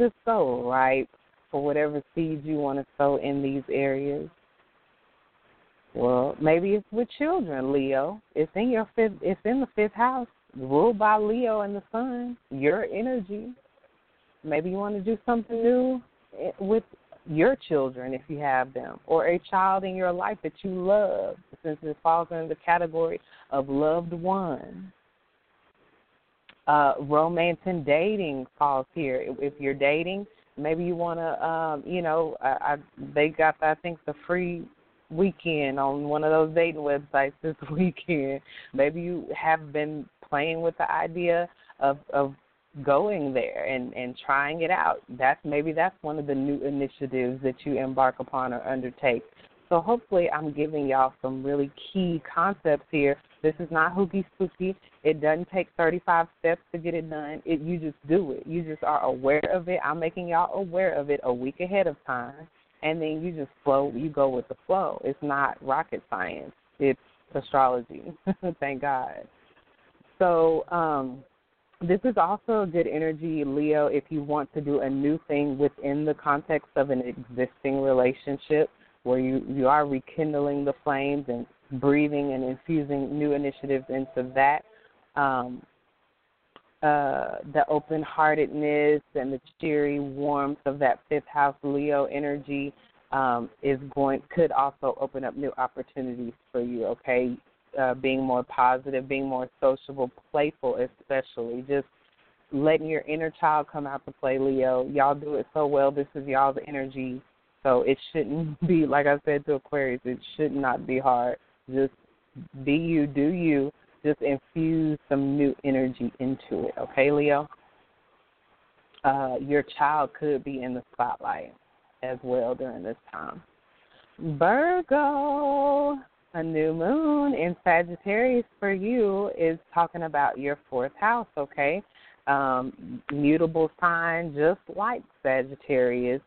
just so ripe for whatever seeds you want to sow in these areas. Well, maybe it's with children, Leo. It's in your fifth, it's in the fifth house, ruled by Leo and the sun, your energy. Maybe you want to do something new with your children, if you have them, or a child in your life that you love, since it falls under the category of loved one. Uh, romance and dating falls here. If you're dating, maybe you want to, um, you know, I, I, they got, I think, the free weekend on one of those dating websites this weekend. Maybe you have been playing with the idea of, of going there and, and trying it out. That's maybe that's one of the new initiatives that you embark upon or undertake. So hopefully I'm giving y'all some really key concepts here. This is not hooky spooky. It doesn't take thirty-five steps to get it done. It, you just do it. You just are aware of it. I'm making y'all aware of it a week ahead of time, and then you just flow. You go with the flow. It's not rocket science. It's astrology. Thank God. So, um, this is also a good energy, Leo, if you want to do a new thing within the context of an existing relationship where you, you are rekindling the flames and breathing and infusing new initiatives into that. Um, uh, the open-heartedness and the cheery warmth of that fifth house Leo energy um, is going could also open up new opportunities for you, okay? Uh, being more positive, being more sociable, playful especially, just letting your inner child come out to play, Leo. Y'all do it so well. This is y'all's energy, so it shouldn't be, like I said to Aquarius, it should not be hard. Just be you, do you, just infuse some new energy into it, okay, Leo? uh, your child could be in the spotlight as well during this time. Virgo, a new moon in Sagittarius for you is talking about your fourth house, okay? Um, mutable sign, just like Sagittarius.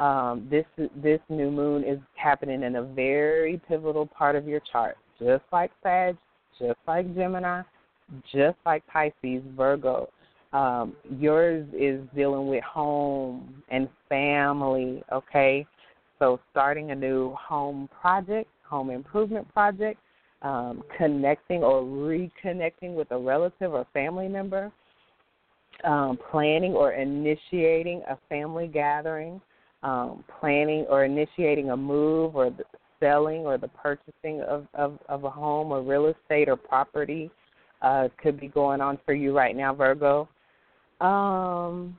Um, this this new moon is happening in a very pivotal part of your chart, just like Sag, just like Gemini, just like Pisces, Virgo. Um, yours is dealing with home and family, okay? So starting a new home project, home improvement project, um, connecting or reconnecting with a relative or family member, um, planning or initiating a family gathering, um, planning or initiating a move or the selling or the purchasing of, of, of a home or real estate or property uh, could be going on for you right now, Virgo. Um,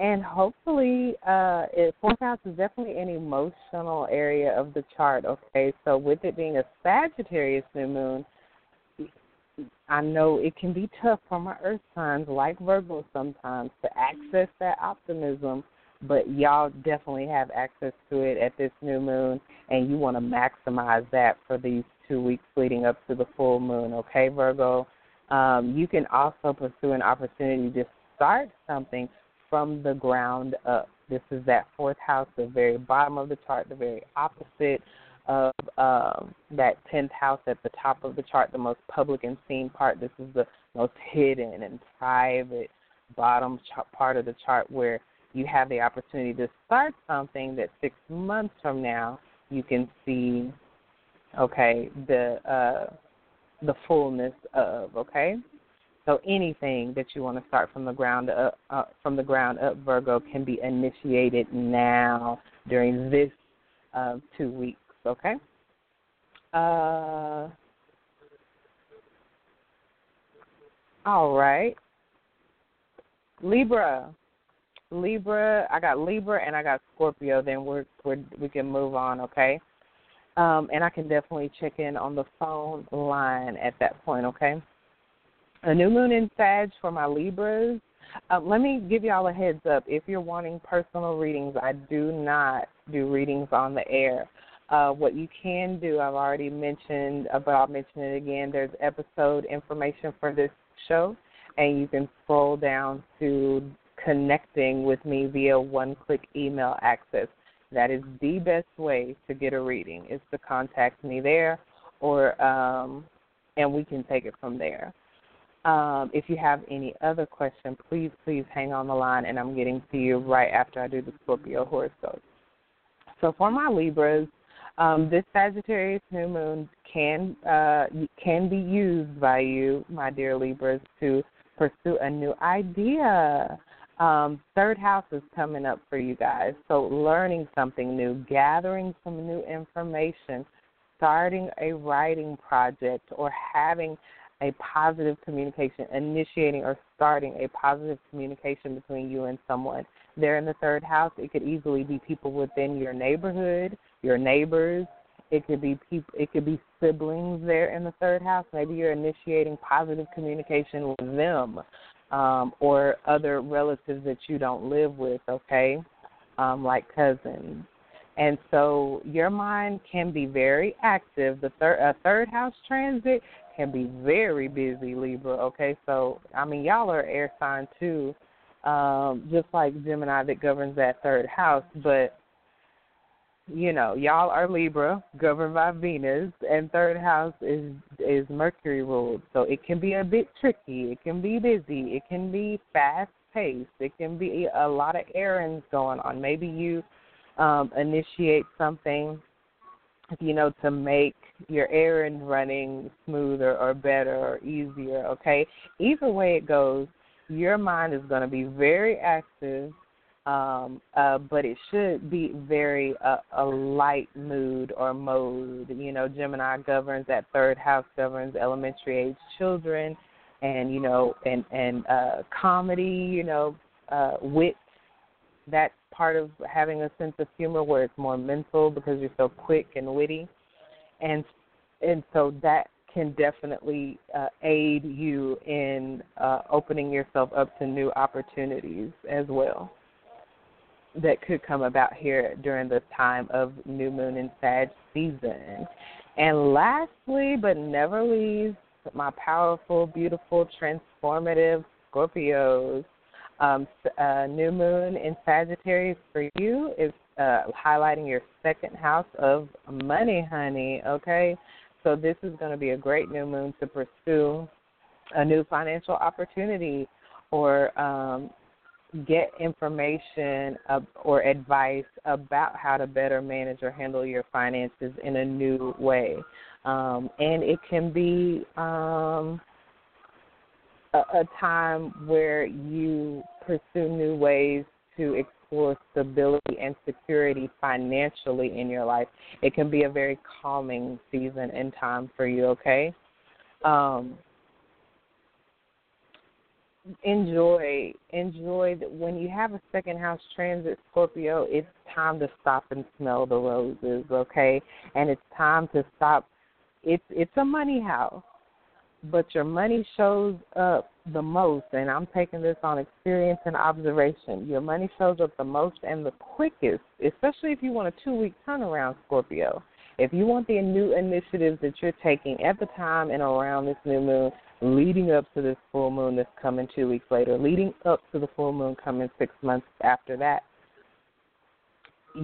and hopefully, uh, it, fourth house is definitely an emotional area of the chart, okay? So with it being a Sagittarius new moon, I know it can be tough for my earth signs, like Virgo sometimes, to access that optimism, but y'all definitely have access to it at this new moon, and you want to maximize that for these two weeks leading up to the full moon, okay, Virgo? Um, you can also pursue an opportunity to start something from the ground up. This is that fourth house, the very bottom of the chart, the very opposite of um, that tenth house at the top of the chart, the most public and seen part. This is the most hidden and private bottom ch- part of the chart where you have the opportunity to start something that six months from now you can see, okay, the uh, the fullness of, okay? So anything that you want to start from the ground up, uh, from the ground up, Virgo, can be initiated now during this uh, two weeks. Okay. Uh, all right. Libra, Libra. I got Libra and I got Scorpio. Then we're, we're we can move on. Okay. Um, and I can definitely check in on the phone line at that point. Okay. A new moon in Sag for my Libras. Uh, let me give y'all a heads up. If you're wanting personal readings, I do not do readings on the air. Uh, what you can do, I've already mentioned, but I'll mention it again. There's episode information for this show, and you can scroll down to connecting with me via one-click email access. That is the best way to get a reading, is to contact me there, or um, and we can take it from there. Um, if you have any other question, please, please hang on the line, and I'm getting to you right after I do the Scorpio horoscope. So for my Libras, um, this Sagittarius new moon can uh, can be used by you, my dear Libras, to pursue a new idea. Um, third house is coming up for you guys, so learning something new, gathering some new information, starting a writing project, or having a positive communication, initiating or starting a positive communication between you and someone. They're in the third house. It could easily be people within your neighborhood, your neighbors. It could be people, it could be siblings there in the third house. Maybe you're initiating positive communication with them, um, or other relatives that you don't live with, okay, um, like cousins. And so your mind can be very active. The third, a third house transit can be very busy, Libra, okay? So, I mean, y'all are air sign, too, um, just like Gemini that governs that third house. But, you know, y'all are Libra, governed by Venus, and third house is, is Mercury ruled. So it can be a bit tricky. It can be busy. It can be fast-paced. It can be a lot of errands going on. Maybe you... Um, initiate something, you know, to make your errand running smoother or better or easier, okay? Either way it goes, your mind is going to be very active, um, uh, but it should be very uh, a light mood or mode. You know, Gemini governs, that third house governs elementary age children and, you know, and, and uh, comedy, you know, uh, wit, that part of having a sense of humor where it's more mental because you're so quick and witty. And and so that can definitely uh, aid you in uh, opening yourself up to new opportunities as well that could come about here during the time of new moon and Sag season. And lastly, but never least, my powerful, beautiful, transformative Scorpios. Um, uh, new moon in Sagittarius for you is uh, highlighting your second house of money, honey, okay? So this is going to be a great new moon to pursue a new financial opportunity or um, get information or advice about how to better manage or handle your finances in a new way. Um, and it can be um, a, a time where you pursue new ways to explore stability and security financially in your life. It can be a very calming season and time for you, okay? Um, enjoy, enjoy that when you have a second house transit, Scorpio, it's time to stop and smell the roses, okay? And it's time to stop. It's, it's a money house, but your money shows up the most, and I'm taking this on experience and observation. Your money shows up the most and the quickest, especially if you want a two-week turnaround, Scorpio. If you want the new initiatives that you're taking at the time and around this new moon, leading up to this full moon that's coming two weeks later, leading up to the full moon coming six months after that,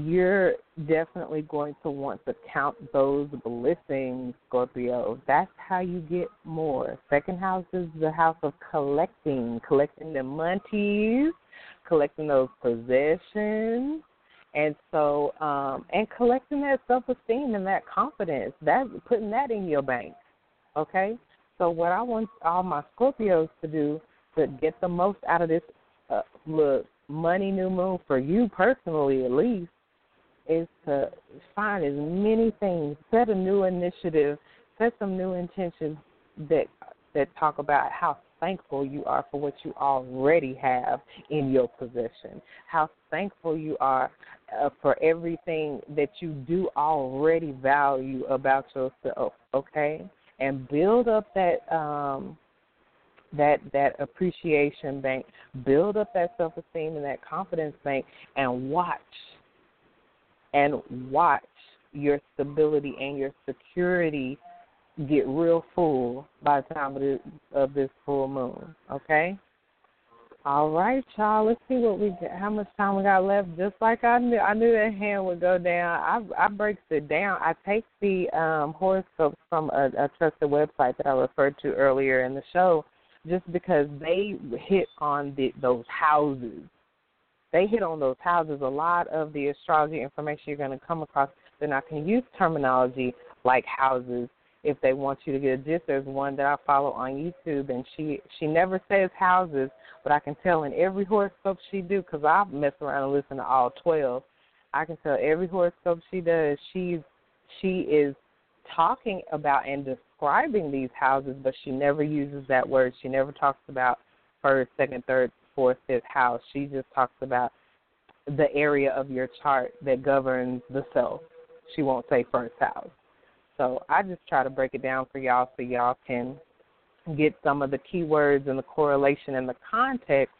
you're definitely going to want to count those blessings, Scorpio. That's how you get more. Second house is the house of collecting, collecting the monies, collecting those possessions, and so um, and collecting that self-esteem and that confidence, that putting that in your bank, okay? So what I want all my Scorpios to do to get the most out of this uh, look, money new moon for you personally at least, is to find as many things, set a new initiative, set some new intentions that that talk about how thankful you are for what you already have in your possession, how thankful you are uh, for everything that you do already value about yourself, okay? And build up that um, that that appreciation bank, build up that self-esteem and that confidence bank, and watch. And watch your stability and your security get real full by the time of this, of this full moon. Okay? All right, y'all. Let's see what we got, how much time we got left. Just like I knew, I knew that hand would go down. I I breaks it down. I take the um, horoscopes from a, a trusted website that I referred to earlier in the show, just because they hit on the, those houses. They hit on those houses. A lot of the astrology information you're going to come across, they're not going to use terminology like houses if they want you to get a gist. There's one that I follow on YouTube, and she, she never says houses, but I can tell in every horoscope she do, because I mess around and listen to all twelve. I can tell every horoscope she does, she's, she is talking about and describing these houses, but she never uses that word. She never talks about first, second, third, fourth, fifth house. She just talks about the area of your chart that governs the self. She won't say first house. So I just try to break it down for y'all so y'all can get some of the keywords and the correlation and the context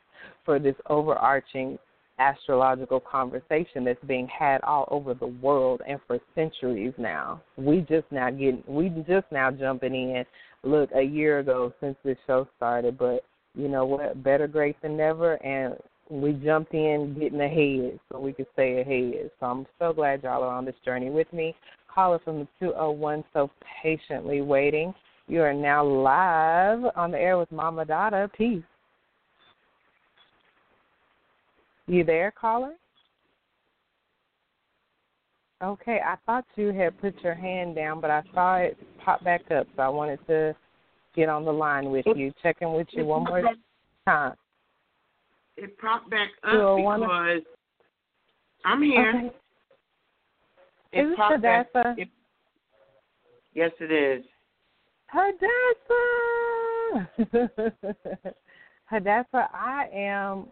for this overarching astrological conversation that's being had all over the world and for centuries now. We just now getting, we just now jumping in. Look, a year ago since this show started, but you know what? Better great than never, and we jumped in getting ahead so we could stay ahead. So I'm so glad y'all are on this journey with me. Caller from the two oh one, so patiently waiting. You are now live on the air with Mama Dada. Peace. You there, caller? Okay, I thought you had put your hand down, but I saw it pop back up, so I wanted to get on the line with you, check in with you one more time. It popped back up because I'm here. Okay. Is this Hadassah? It, yes, it is. Hadassah! Hadassah, I am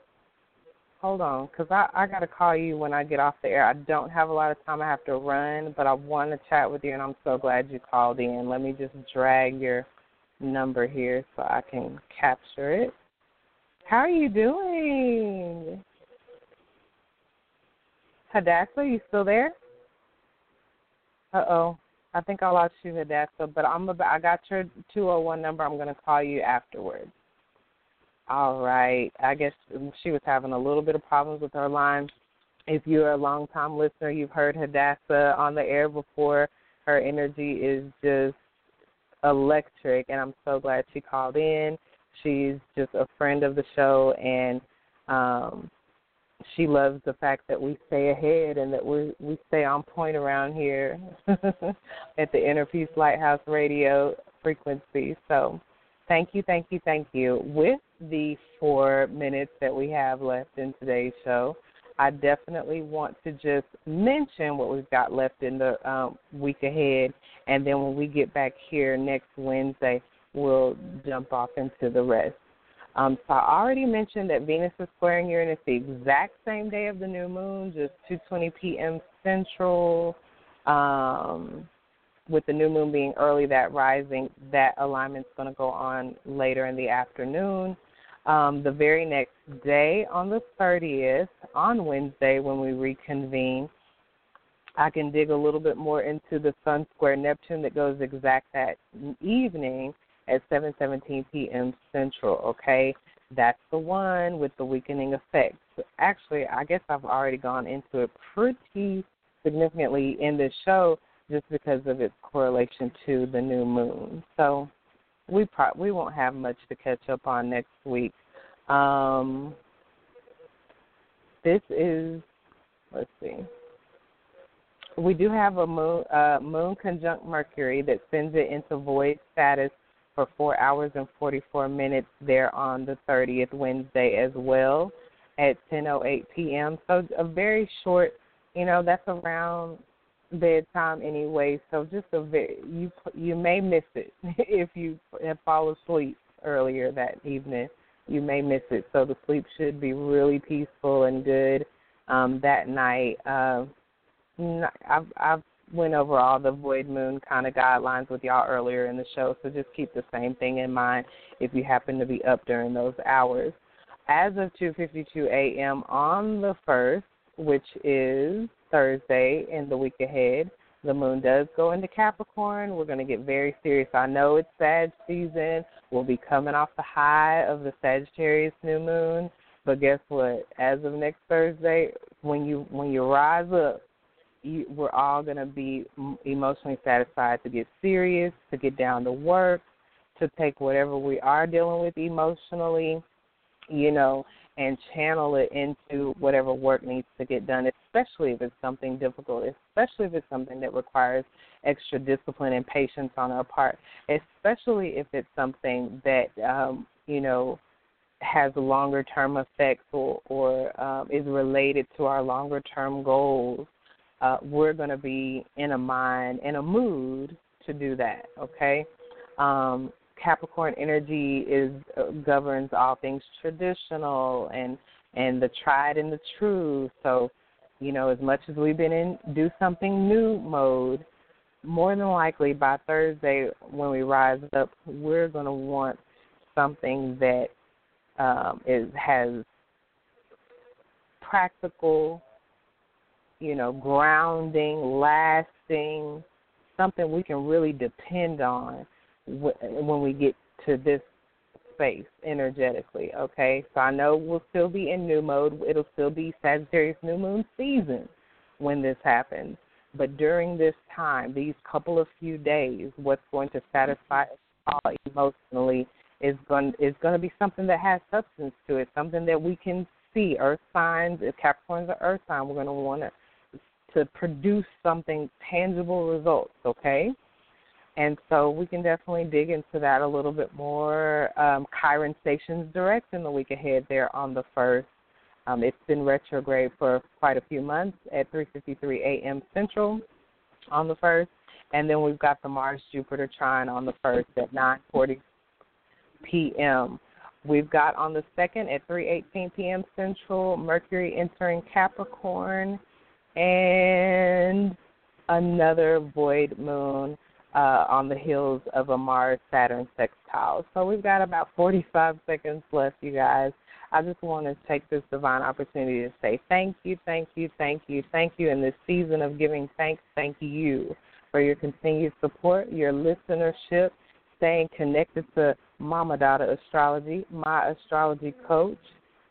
Hold on, because I, I got to call you when I get off the air. I don't have a lot of time. I have to run, but I want to chat with you, and I'm so glad you called in. Let me just drag your number here so I can capture it. How are you doing? Hadassah, you still there? Uh-oh. I think I lost you, Hadassah, but I'm about, I got your two oh one number. I'm going to call you afterwards. All right. I guess she was having a little bit of problems with her line. If you're a long-time listener, you've heard Hadassah on the air before. Her energy is just electric, and I'm so glad she called in. She's just a friend of the show, and um, she loves the fact that we stay ahead and that we we stay on point around here at the Inner Peace Lighthouse radio frequency. So thank you, thank you, thank you. With the four minutes that we have left in today's show, I definitely want to just mention what we've got left in the um, week ahead, and then when we get back here next Wednesday, we'll jump off into the rest. Um, so I already mentioned that Venus is squaring Uranus the exact same day of the new moon, just two twenty p.m. Central, um, with the new moon being early, that rising, that alignment's going to go on later in the afternoon. Um, the very next day, on the thirtieth, on Wednesday when we reconvene, I can dig a little bit more into the sun square Neptune that goes exact that evening at seven seventeen p.m. Central, okay? That's the one with the weakening effects. Actually, I guess I've already gone into it pretty significantly in this show just because of its correlation to the new moon. So we pro- we won't have much to catch up on next week. Um, this is, let's see. We do have a moon, uh, moon conjunct Mercury that sends it into void status for four hours and forty-four minutes there on the thirtieth, Wednesday as well at ten oh eight p.m. So a very short, you know, that's around bedtime anyway. So just a very, you you may miss it if you fall asleep earlier that evening. You may miss it. So the sleep should be really peaceful and good um, that night. Uh, I've I've went over all the void moon kind of guidelines with y'all earlier in the show, so just keep the same thing in mind if you happen to be up during those hours. As of two fifty-two a.m. on the first, which is Thursday in the week ahead, the moon does go into Capricorn. We're going to get very serious. I know it's Sag season. We'll be coming off the high of the Sagittarius new moon, but guess what? As of next Thursday, when you when you rise up, we're all going to be emotionally satisfied to get serious, to get down to work, to take whatever we are dealing with emotionally, you know, and channel it into whatever work needs to get done, especially if it's something difficult, especially if it's something that requires extra discipline and patience on our part, especially if it's something that, um, you know, has longer-term effects or, or um, is related to our longer-term goals. Uh, we're going to be in a mind, in a mood to do that, okay? Um, Capricorn energy is uh, governs all things traditional and, and the tried and the true. So, you know, as much as we've been in do something new mode, more than likely by Thursday when we rise up, we're going to want something that um, is, has practical, you know, grounding, lasting, something we can really depend on when we get to this space energetically, okay? So I know we'll still be in new mode. It'll still be Sagittarius new moon season when this happens. But during this time, these couple of few days, what's going to satisfy us all emotionally is going, is going to be something that has substance to it, something that we can see. Earth signs, if Capricorn's an earth sign, we're going to want to to produce something, tangible results, okay? And so we can definitely dig into that a little bit more. Um, Chiron stations direct in the week ahead there on the first. Um, it's been retrograde for quite a few months at three fifty-three a.m. Central on the first. And then we've got the Mars-Jupiter trine on the first at nine forty p.m., We've got on the second at three eighteen p.m. Central, Mercury entering Capricorn, and another void moon uh, on the heels of a Mars-Saturn sextile. So we've got about forty-five seconds left, you guys. I just want to take this divine opportunity to say thank you, thank you, thank you, thank you. In this season of giving thanks, thank you for your continued support, your listenership, staying connected to Mama Dada Astrology, my astrology coach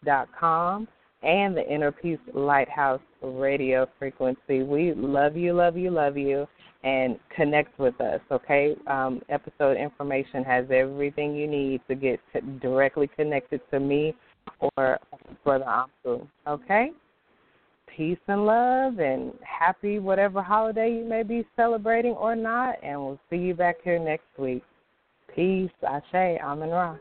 dot com, and the Inner Peace Lighthouse radio frequency. We love you, love you, love you, and connect with us, okay? Um, episode information has everything you need to get c- directly connected to me or Brother Ampu, okay? Peace and love, and happy whatever holiday you may be celebrating or not, and we'll see you back here next week. Peace, Ashe, Amen Ra.